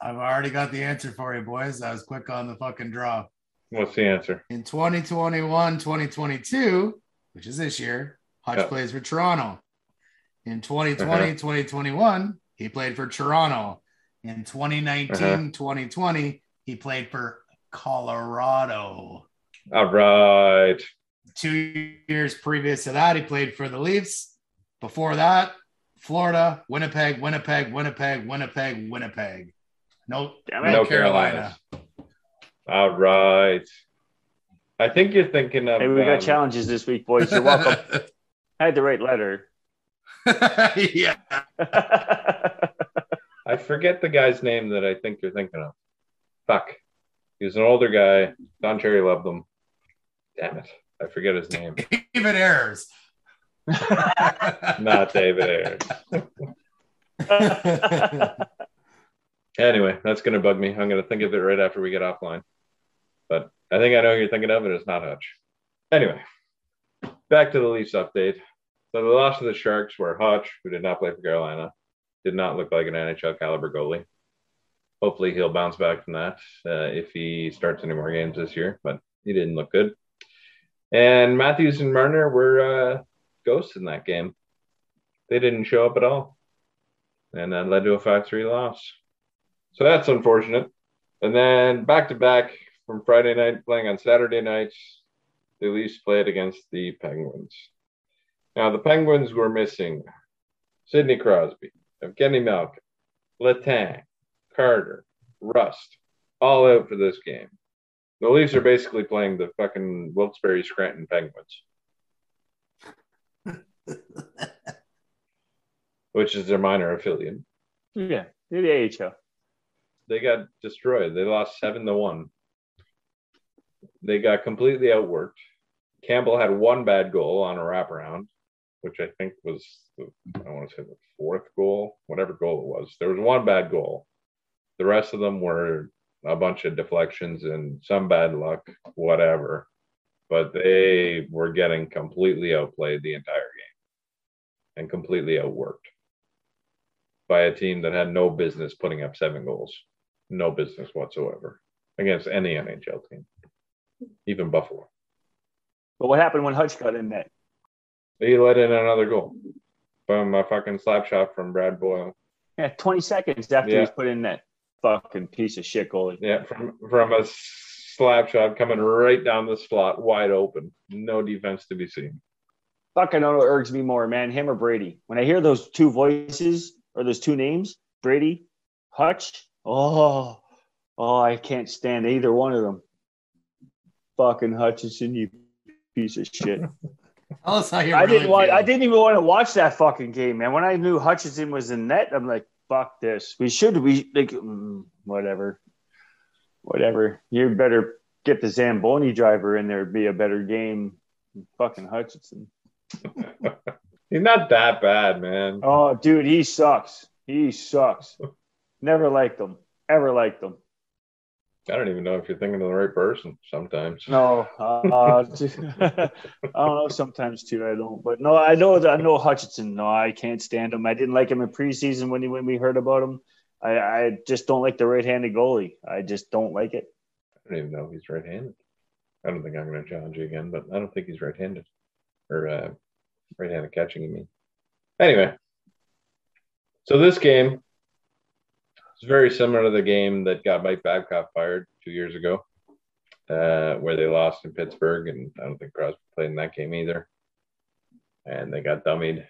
I've already got the answer for you, boys. I was quick on the fucking draw. What's the answer? In 2021-2022, which is this year, Hutch plays for Toronto. In 2020-2021, he played for Toronto. In 2019-2020, he played for Colorado. All right. 2 years previous to that, he played for the Leafs. Before that, Florida, Winnipeg. No Carolina. All right. I think you're thinking of... Hey, we got challenges this week, boys. You're welcome. I had the right letter. Yeah. I forget the guy's name that I think you're thinking of. Fuck. He was an older guy. Don Cherry loved him. Damn it. I forget his name. David Ayers. Not David Ayers. Anyway, that's going to bug me. I'm going to think of it right after we get offline. But I think I know who you're thinking of, and it's not Hutch. Anyway, back to the Leafs update. So the loss to the Sharks were Hutch, who did not play for Carolina, did not look like an NHL caliber goalie. Hopefully he'll bounce back from that if he starts any more games this year, but he didn't look good. And Matthews and Marner were ghosts in that game. They didn't show up at all. And that led to a 5-3 loss. So that's unfortunate. And then back-to-back from Friday night playing on Saturday night, the Leafs played against the Penguins. Now, the Penguins were missing Sidney Crosby, Evgeny Malkin, Letang, Carter, Rust, all out for this game. The Leafs are basically playing the fucking Wilkes-Barre Scranton Penguins, which is their minor affiliate. Yeah, the AHL. They got destroyed. They lost 7-1. They got completely outworked. Campbell had one bad goal on a wraparound, which I think was, I want to say the fourth goal, whatever goal it was. There was one bad goal. The rest of them were a bunch of deflections and some bad luck, whatever. But they were getting completely outplayed the entire game and completely outworked by a team that had no business putting up 7 goals. No business whatsoever against any NHL team, even Buffalo. But what happened when Hutch got in net? He let in another goal from a fucking slap shot from Brad Boyle. Yeah, 20 seconds after he was put in net. Fucking piece of shit goalie. Yeah, from a slap shot coming right down the slot, wide open. No defense to be seen. Fucking know what irks me more, man, him or Brady. When I hear those two voices or those two names, Brady, Hutch, oh, I can't stand either one of them. Fucking Hutchinson, you piece of shit. I didn't even want to watch that fucking game, man. When I knew Hutchinson was in net, I'm like, fuck this. We should be like, whatever. You're better get the Zamboni driver in there, it'd be a better game than fucking Hutchinson. He's not that bad, man. Oh, dude, he sucks. He sucks. Never liked him. Ever liked him. I don't even know if you're thinking of the right person sometimes. No. I don't know. Sometimes, too, I don't. But, no, I know Hutchinson. No, I can't stand him. I didn't like him in preseason when we heard about him. I just don't like the right-handed goalie. I just don't like it. I don't even know if he's right-handed. I don't think I'm going to challenge you again, but I don't think he's right-handed. Or right-handed catching, you mean. Anyway. So this game is very similar to the game that got Mike Babcock fired 2 years ago, where they lost in Pittsburgh, and I don't think Crosby played in that game either. And they got dummied.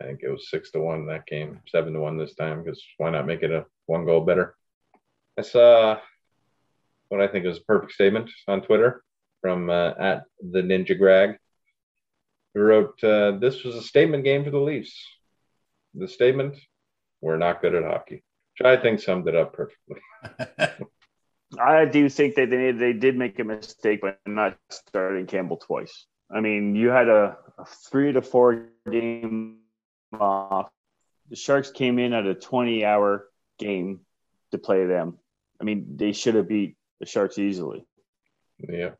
I think it was 6-1 that game, 7-1 this time, because why not make it a one goal better? I saw what I think was a perfect statement on Twitter from at the Ninja Greg. He wrote, this was a statement game for the Leafs. The statement, we're not good at hockey, which I think summed it up perfectly. I do think that they did make a mistake by not starting Campbell twice. I mean, you had a 3 to 4 game off. The Sharks came in at a 20-hour game to play them. I mean, they should have beat the Sharks easily. Yeah.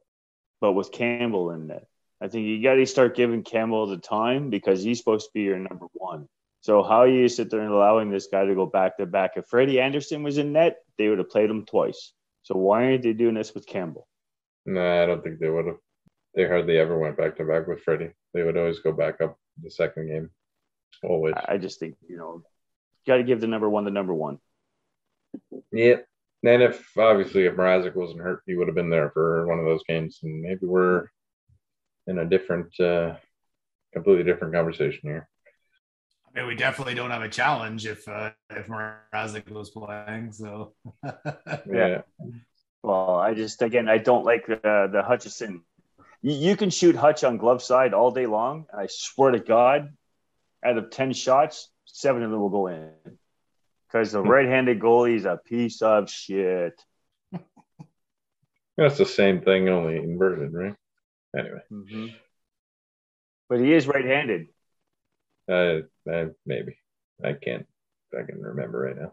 But with Campbell in net, I think you got to start giving Campbell the time because he's supposed to be your number one. So how you sit there and allowing this guy to go back-to-back? If Freddie Anderson was in net, they would have played him twice. So why aren't they doing this with Campbell? No, I don't think they would have. They hardly ever went back-to-back with Freddie. They would always go back up the second game. Always. I just think, you got to give the number one the number one. Yeah. And if Mrazek wasn't hurt, he would have been there for one of those games. And maybe we're in a different, completely different conversation here. I mean, we definitely don't have a challenge if Mrazek was playing. So, yeah. Well, I don't like the Hutchison. You can shoot Hutch on glove side all day long. I swear to God, out of 10 shots, 7 of them will go in. Because the right-handed goalie is a piece of shit. That's the same thing, only inverted, right? Anyway. Mm-hmm. But he is right-handed. Maybe. I can remember right now.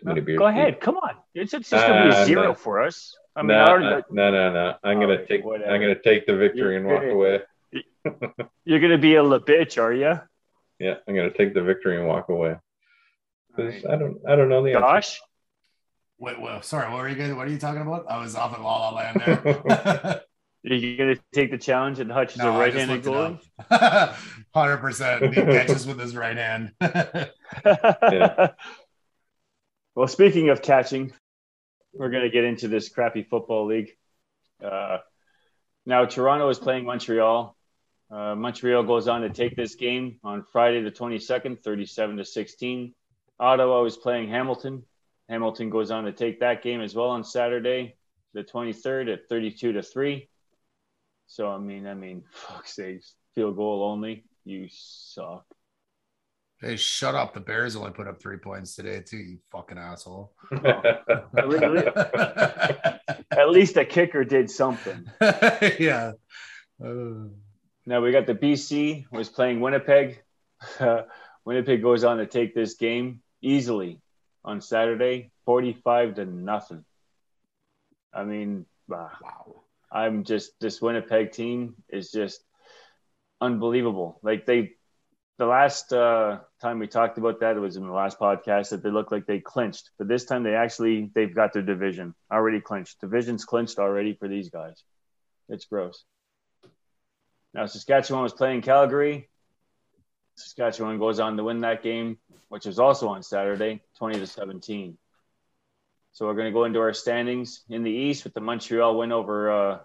Too many beers. Go ahead. Come on. It's just going to be a zero for us. I mean, no. I'm going to take the victory and walk away. You're going to be a little bitch, are you? Yeah, I'm going to take the victory and walk away. Right. I don't know the answer. Gosh. Wait, sorry, what were you guys? What are you talking about? I was off at La La Land there. Are you going to take the challenge and Hutch is a right-handed goalie? 100%. He catches with his right hand. Yeah. Well, speaking of catching, we're going to get into this crappy football league. Now, Toronto is playing Montreal. Montreal goes on to take this game on Friday the 22nd, 37-16. Ottawa was playing Hamilton. Hamilton goes on to take that game as well on Saturday, the 23rd at 32-3. So, I mean, fuck's sakes, field goal only. You suck. Hey, shut up. The Bears only put up 3 points today, too, you fucking asshole. At least the kicker did something. Yeah. Now we got the BC was playing Winnipeg. Winnipeg goes on to take this game easily on Saturday, 45-0. I mean, wow. I'm just – this Winnipeg team is just unbelievable. Like the last time we talked about that, it was in the last podcast that they looked like they clinched. But this time they've got their division already clinched. Division's clinched already for these guys. It's gross. Now Saskatchewan was playing Calgary. Saskatchewan goes on to win that game, which is also on Saturday, 20-17. So we're going to go into our standings in the East with the Montreal win over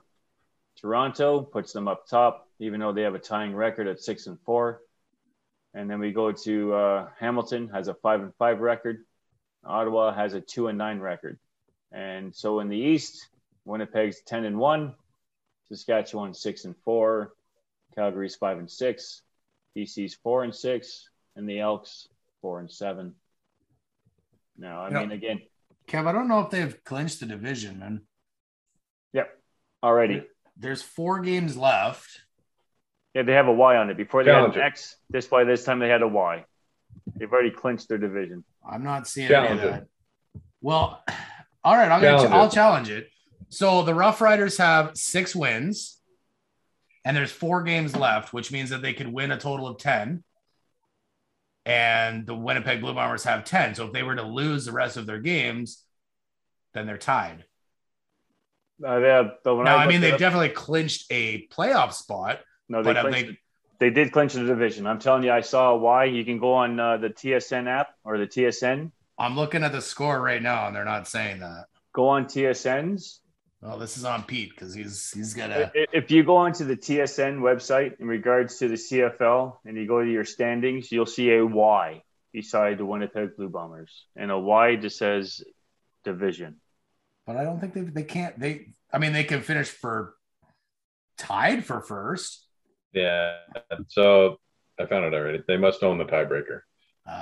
Toronto, puts them up top, even though they have a tying record at 6-4. And then we go to Hamilton has a 5-5 record. Ottawa has a 2-9 record. And so in the East, Winnipeg's 10-1, Saskatchewan 6-4, Calgary's 5-6. DC's 4-6 and the Elks 4-7. No, I mean, again, Kev, I don't know if they've clinched the division, man. Yep. Alrighty. There's four games left. Yeah, they have a Y on it. Before they had an X display, this time they had a Y. They've already clinched their division. I'm not seeing that. Well, all right, I'll challenge it. So the Rough Riders have 6 wins, and there's 4 games left, which means that they could win a total of 10. And the Winnipeg Blue Bombers have 10. So if they were to lose the rest of their games, then they're tied. They've definitely clinched a playoff spot. No, they did clinch the division. I'm telling you, I saw why. You can go on the TSN app or the TSN. I'm looking at the score right now, and they're not saying that. Go on TSN's. Well, this is on Pete because he's gonna. If you go onto the TSN website in regards to the CFL and you go to your standings, you'll see a Y beside the Winnipeg Blue Bombers, and a Y just says division. But I don't think they can't. They can finish tied for first. Yeah, so I found it already. They must own the tiebreaker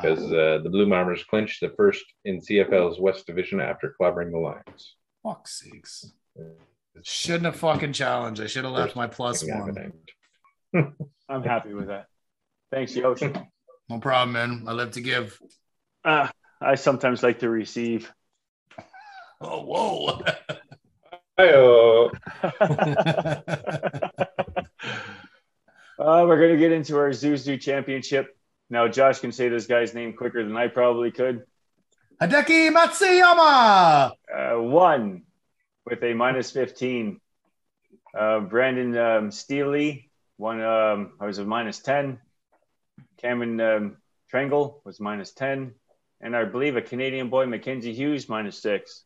because the Blue Bombers clinched the first in CFL's West Division after clobbering the Lions. Fuck's sakes. Shouldn't have fucking challenged. I should have left my +1. I'm happy with that. Thanks, Yoshi. No problem, man. I live to give. I sometimes like to receive. Oh, whoa. Hi-oh. We're going to get into our Zuzu Championship. Now, Josh can say this guy's name quicker than I probably could. Hideki Matsuyama! Won with a -15. Brandon Steely won. I was a -10. Cameron Trangle was -10. And I believe a Canadian boy, Mackenzie Hughes, -6.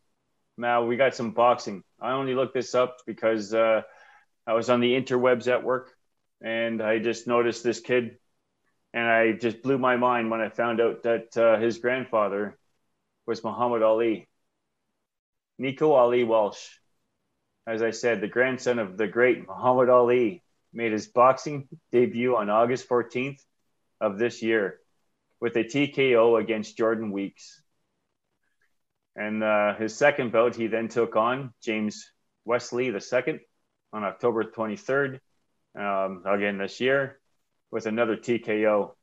Now, we got some boxing. I only looked this up because I was on the interwebs at work. And I just noticed this kid, and I just blew my mind when I found out that his grandfather was Muhammad Ali. Nico Ali Walsh. As I said, the grandson of the great Muhammad Ali made his boxing debut on August 14th of this year with a TKO against Jordan Weeks. And his second bout, he then took on James Wesley II on October 23rd. Again this year with another TKO.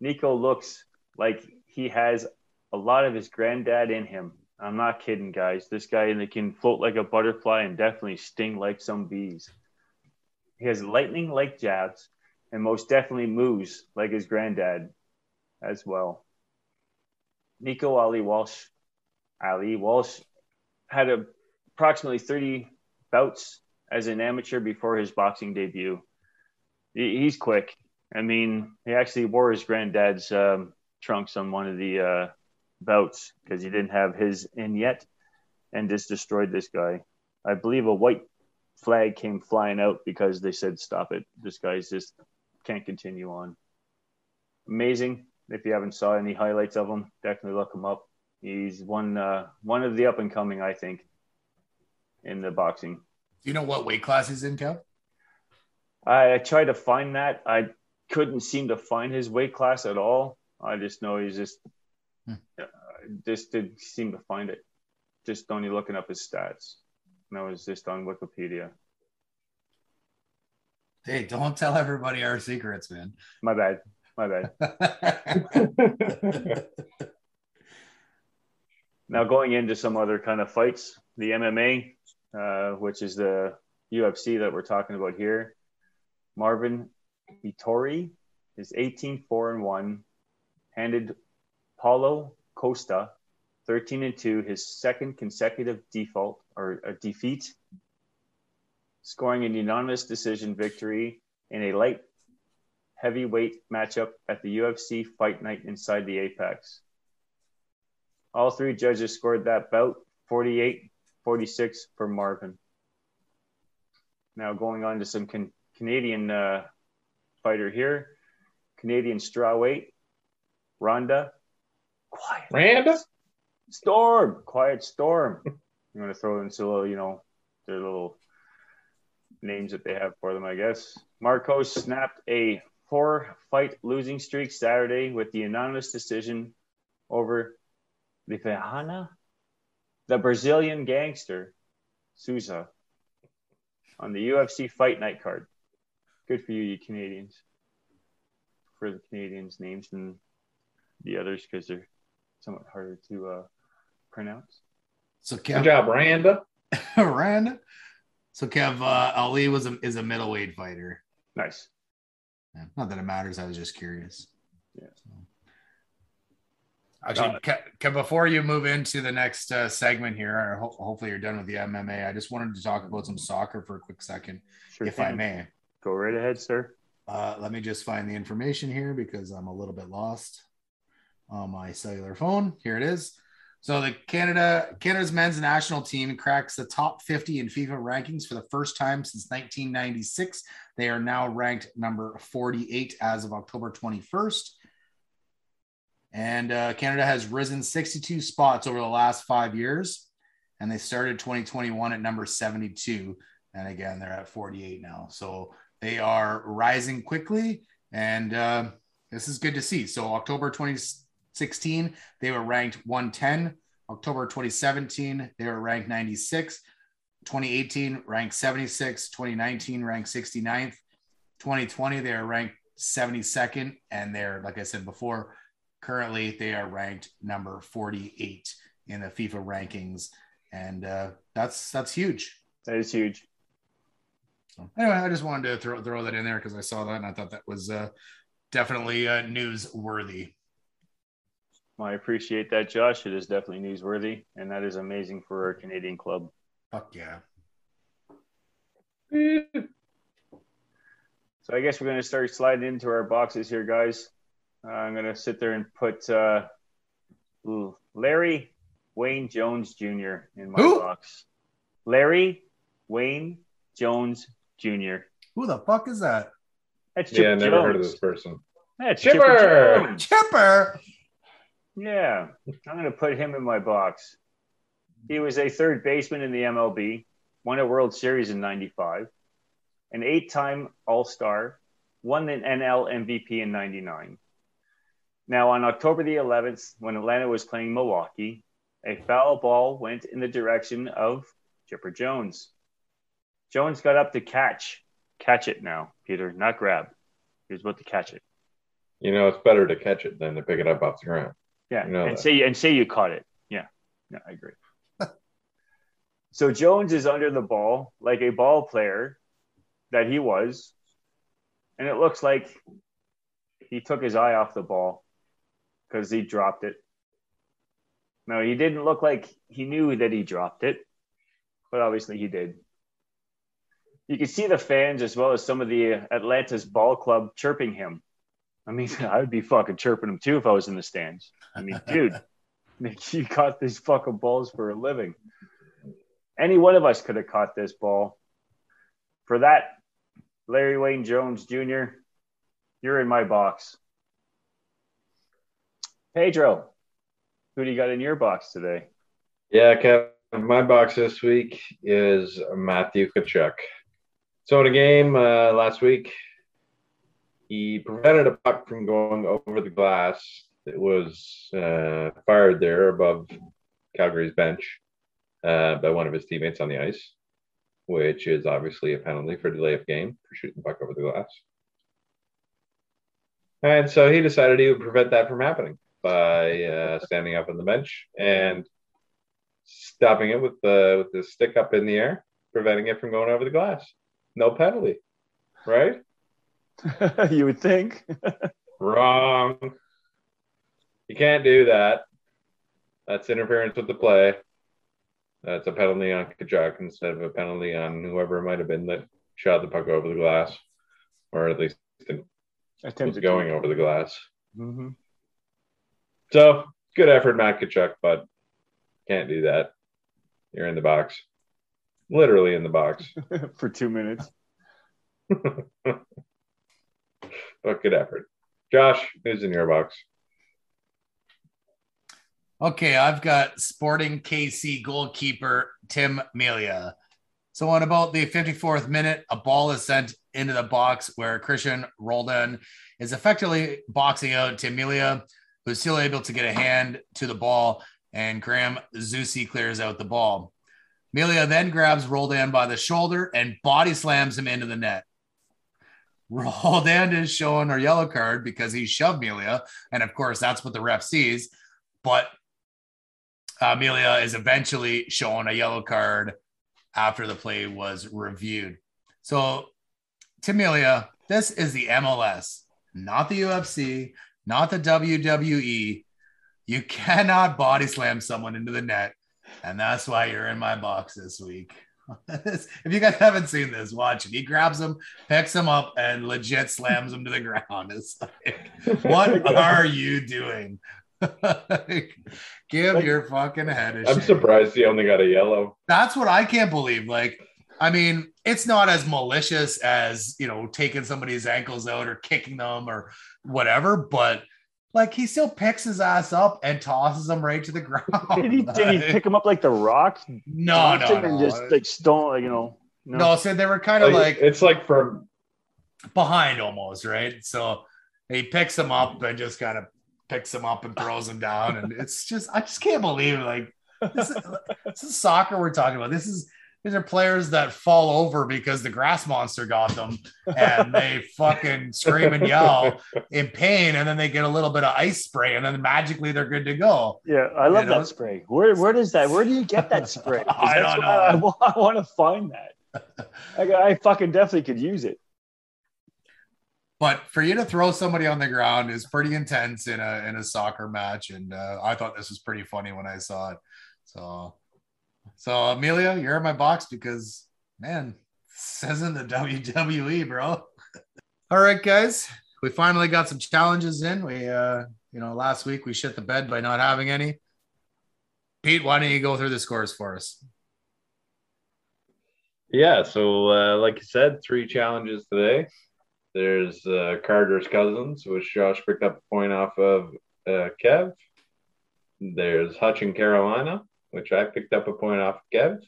Nico looks like he has a lot of his granddad in him. I'm not kidding, guys. This guy can float like a butterfly and definitely sting like some bees. He has lightning-like jabs and most definitely moves like his granddad as well. Nico Ali Walsh had approximately 30 bouts as an amateur before his boxing debut. He's quick. He actually wore his granddad's trunks on one of the bouts because he didn't have his in yet and just destroyed this guy. I believe a white flag came flying out because they said, stop it. This guy's just can't continue on. Amazing. If you haven't saw any highlights of him, definitely look him up. He's one of the up and coming, I think, in the boxing. Do you know what weight class he's in, Kev? I tried to find that. I couldn't seem to find his weight class at all. I just know he's just didn't seem to find it. Just only looking up his stats. And I was just on Wikipedia. Hey, don't tell everybody our secrets, man. My bad. Now going into some other kind of fights, the MMA. Which is the UFC that we're talking about here. Marvin Vittori is 18-4-1, handed Paulo Costa 13-2, his second consecutive defeat, scoring a unanimous decision victory in a light heavyweight matchup at the UFC Fight Night inside the Apex. All three judges scored that bout 48-46 for Marvin. Now going on to some Canadian fighter here. Canadian strawweight, Quiet Storm. I'm going to throw in some little, their little names that they have for them, I guess. Marcos snapped a 4-fight losing streak Saturday with the unanimous decision over the Brazilian gangster, Souza, on the UFC Fight Night card. Good for you, you Canadians. For the Canadians' names and the others because they're somewhat harder to pronounce. So Kev, good job, Randa. Randa. So Kev, Ali is a middleweight fighter. Nice. Yeah, not that it matters. I was just curious. Yeah. So. Actually, Kev, before you move into the next segment here, or hopefully you're done with the MMA, I just wanted to talk about some soccer for a quick second, I may. Go right ahead, sir. Let me just find the information here because I'm a little bit lost on my cellular phone. Here it is. So the Canada's men's national team cracks the top 50 in FIFA rankings for the first time since 1996. They are now ranked number 48 as of October 21st. And Canada has risen 62 spots over the last 5 years. And they started 2021 at number 72. And again, they're at 48 now. So they are rising quickly. And this is good to see. So October 2016, they were ranked 110. October 2017, they were ranked 96. 2018, ranked 76. 2019, ranked 69th. 2020, they are ranked 72nd. And they're, like I said before, currently, they are ranked number 48 in the FIFA rankings, and that's huge. That is huge. So, anyway, I just wanted to throw that in there because I saw that and I thought that was definitely newsworthy. Well, I appreciate that, Josh. It is definitely newsworthy, and that is amazing for our Canadian club. Fuck yeah. So I guess we're going to start sliding into our boxes here, guys. I'm going to sit there and put Larry Wayne Jones Jr. in my box. Larry Wayne Jones Jr. Who the fuck is that? That's Chipper Jones. Yeah, I never heard of this person. That's Chipper! Chipper! Yeah, I'm going to put him in my box. He was a third baseman in the MLB, won a World Series in 95, an 8-time All-Star, won an NL MVP in 99. Now, on October the 11th, when Atlanta was playing Milwaukee, a foul ball went in the direction of Chipper Jones. Jones got up to catch. Catch it now, Peter, not grab. He was about to catch it. You know, it's better to catch it than to pick it up off the ground. Yeah, you know and say you caught it. Yeah, I agree. So Jones is under the ball like a ball player that he was, and it looks like he took his eye off the ball. Because he dropped it. No, he didn't look like he knew that he dropped it, but obviously he did. You could see the fans as well as some of the Atlanta's ball club chirping him. I mean, I would be fucking chirping him too if I was in the stands. I mean, dude, you caught these fucking balls for a living. Any one of us could have caught this ball. For that, Larry Wayne Jones Jr., you're in my box. Pedro, who do you got in your box today? Yeah, Kev, my box this week is Matthew Tkachuk. So in a game last week, he prevented a puck from going over the glass that was fired there above Calgary's bench by one of his teammates on the ice, which is obviously a penalty for delay of game for shooting the puck over the glass. And so he decided he would prevent that from happening by standing up on the bench and stopping it with the stick up in the air, preventing it from going over the glass. No penalty, right? You would think. Wrong. You can't do that. That's interference with the play. That's a penalty on Tkachuk instead of a penalty on whoever it might have been that shot the puck over the glass, or at least attempted going over the glass. Mm-hmm. So, good effort, Matt Tkachuk, but can't do that. You're in the box. Literally in the box. For 2 minutes. But good effort. Josh, who's in your box? Okay, I've got Sporting KC goalkeeper Tim Melia. So on about the 54th minute, a ball is sent into the box where Christian Roldan is effectively boxing out Tim Melia, who's still able to get a hand to the ball, and Graham Zusi clears out the ball. Melia then grabs Roldan by the shoulder and body slams him into the net. Roldan is shown a yellow card because he shoved Melia, and of course that's what the ref sees, but Melia is eventually shown a yellow card after the play was reviewed. So to Melia, this is the MLS, not the UFC, not the WWE. You cannot body slam someone into the net, and that's why you're in my box this week. If you guys haven't seen this, watch it. He grabs him, picks him up, and legit slams him to the ground. It's like, what are you doing? Give your fucking head a shake. I'm surprised he only got a yellow. That's what I can't believe. Like, I mean, it's not as malicious as, you know, taking somebody's ankles out or kicking them or whatever, but like, he still picks his ass up and tosses him right to the ground. Did he pick him up like the Rock? No. Just like stone, you know. No, so they were kind of like it's like from behind almost, right? So he picks him up and just kind of picks him up and throws him down, and it's just I just can't believe like this is soccer we're talking about. These are players that fall over because the grass monster got them, and they fucking scream and yell in pain, and then they get a little bit of ice spray, and then magically they're good to go. Yeah, I love that spray. Where do you get that spray? I don't know. I want to find that. I fucking definitely could use it. But for you to throw somebody on the ground is pretty intense in a soccer match, and I thought this was pretty funny when I saw it. So, Amelia, you're in my box because, man, this isn't the WWE, bro. All right, guys. We finally got some challenges in. We, last week we shit the bed by not having any. Pete, why don't you go through the scores for us? Yeah, so like you said, 3 challenges today. There's Carter's Cousins, which Josh picked up a point off of Kev. There's Hutch and Carolina, which I picked up a point off Kev.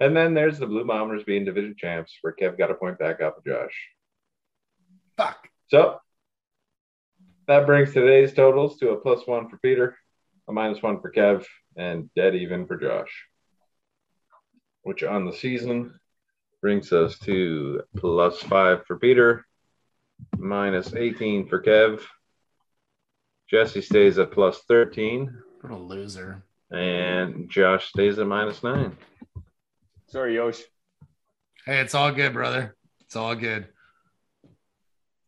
And then there's the Blue Bombers being division champs, where Kev got a point back off of Josh. Fuck. So that brings today's totals to a +1 for Peter, a -1 for Kev, and dead even for Josh, which on the season brings us to +5 for Peter, -18 for Kev. Jesse stays at +13. What a loser. And Josh stays at -9. Sorry, Yosh. Hey, it's all good, brother. It's all good.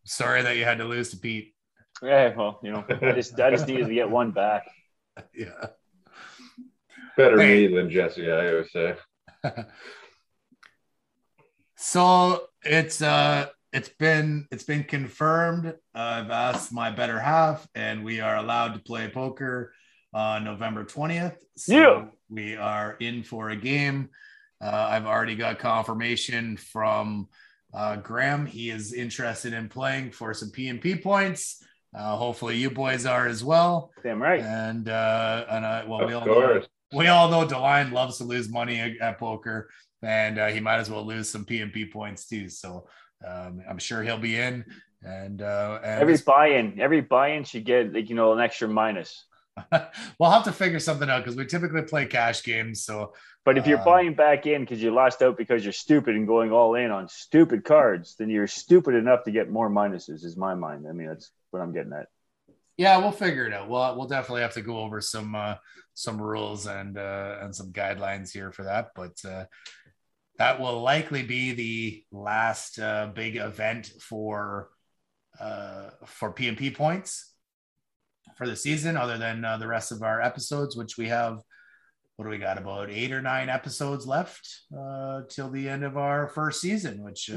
Sorry that you had to lose to Pete. Yeah, well, you know, I just needed to get one back. Yeah. Better me than Jesse, I always say. So it's been confirmed. I've asked my better half, and we are allowed to play poker on November 20th. So yeah. We are in for a game. I've already got confirmation from Graham. He is interested in playing for some PMP points. Hopefully you boys are as well. Damn right. And we all know DeLine loves to lose money at poker, and he might as well lose some PMP points too. So I'm sure he'll be in. And every buy-in should get an extra minus. We'll have to figure something out because we typically play cash games. So, but if you're buying back in because you lost out because you're stupid and going all in on stupid cards, then you're stupid enough to get more minuses. Is my mind. I mean, that's what I'm getting at. Yeah, we'll figure it out. We'll definitely have to go over some rules and some guidelines here for that. But that will likely be the last big event for PMP points for the season, other than the rest of our episodes, which we have, what do we got, about 8 or 9 episodes left till the end of our first season, which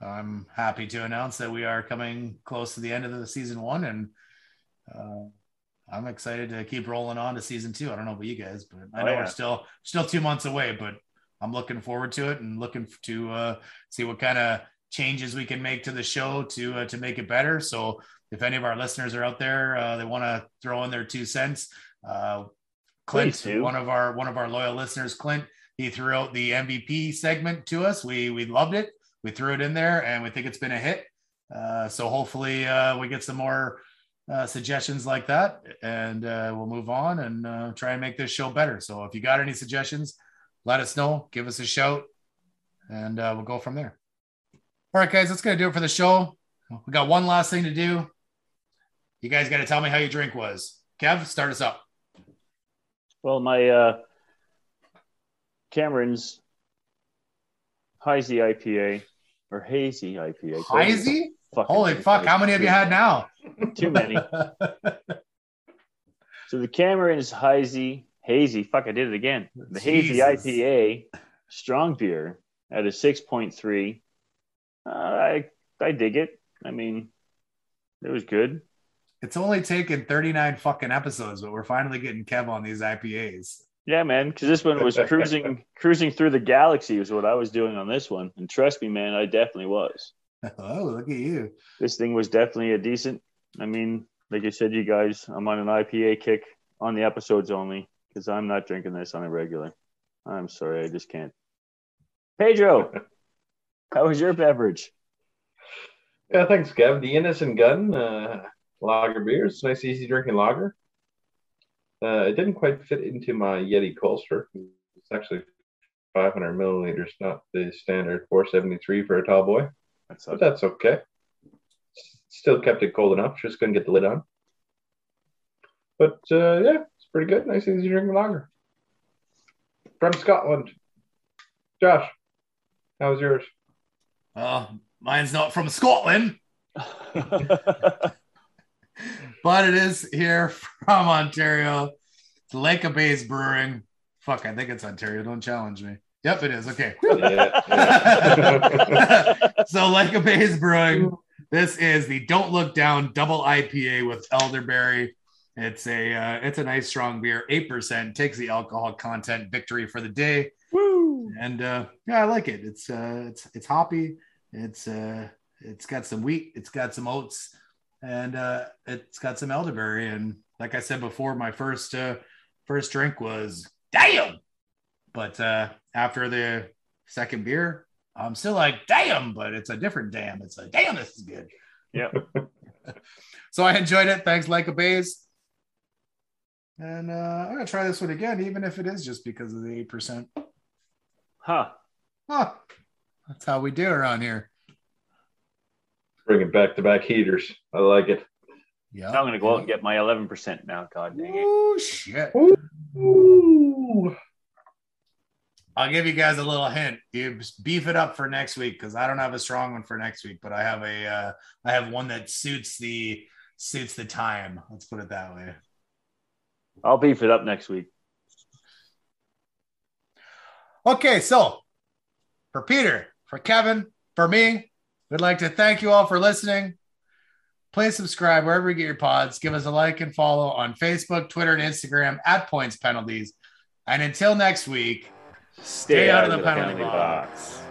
I'm happy to announce that we are coming close to the end of the season 1, and I'm excited to keep rolling on to season 2. I don't know about you guys, but I know we're still 2 months away, but I'm looking forward to it and looking to see what kind of changes we can make to the show to make it better. So if any of our listeners are out there, they want to throw in their 2 cents. Clint, one of our loyal listeners, Clint, he threw out the MVP segment to us. We loved it. We threw it in there, and we think it's been a hit. So hopefully we get some more suggestions like that, and we'll move on and try and make this show better. So if you got any suggestions, let us know, give us a shout, and we'll go from there. All right, guys, that's going to do it for the show. We got one last thing to do. You guys got to tell me how your drink was. Kev, start us up. Well, my Cameron's Hazy IPA. Hazy? Holy fuck, how many have you had now? Too many. So the Cameron's Hazy. Fuck, I did it again. The Hazy IPA, strong beer at a 6.3. I dig it. I mean, it was good. It's only taken 39 fucking episodes, but we're finally getting Kev on these IPAs. Yeah, man, because this one was cruising through the galaxy is what I was doing on this one. And trust me, man, I definitely was. Oh, look at you. This thing was definitely a decent. I mean, like I said, you guys, I'm on an IPA kick on the episodes only because I'm not drinking this on a regular. I'm sorry, I just can't. Pedro, how was your beverage? Yeah, thanks, Kev. The Innis and Gunn lager beer. It's a nice, easy drinking lager. It didn't quite fit into my Yeti Colster. It's actually 500 milliliters, not the standard 473 for a tall boy. But that's okay. Still kept it cold enough. Just couldn't get the lid on. But yeah, it's pretty good. Nice, easy drinking lager. From Scotland. Josh, how was yours? Mine's not from Scotland. But it is here from Ontario. It's Lake of Bays Brewing. Fuck, I think it's Ontario. Don't challenge me. Yep, it is. Okay. So Lake of Bays Brewing. This is the Don't Look Down Double IPA with elderberry. It's a nice strong beer. 8% takes the alcohol content. Victory for the day. Woo! And yeah, I like it. It's hoppy. It's got some wheat. It's got some oats. And it's got some elderberry. And like I said before, my first drink was damn. But after the second beer, I'm still like, damn, but it's a different damn. It's like, damn, this is good. Yeah. So I enjoyed it. Thanks, Lake of Bays. And I'm going to try this one again, even if it is just because of the 8%. Huh. That's how we do around here. Bringing back-to-back heaters. I like it. Yeah, I'm going to go out and get my 11% now. God dang it. Oh, shit. Ooh. I'll give you guys a little hint. You beef it up for next week because I don't have a strong one for next week, but I have one that suits the time. Let's put it that way. I'll beef it up next week. Okay, so for Peter, for Kevin, for me, we'd like to thank you all for listening. Please subscribe wherever you get your pods. Give us a like and follow on Facebook, Twitter, and Instagram at Points Penalties. And until next week, stay out of the penalty box.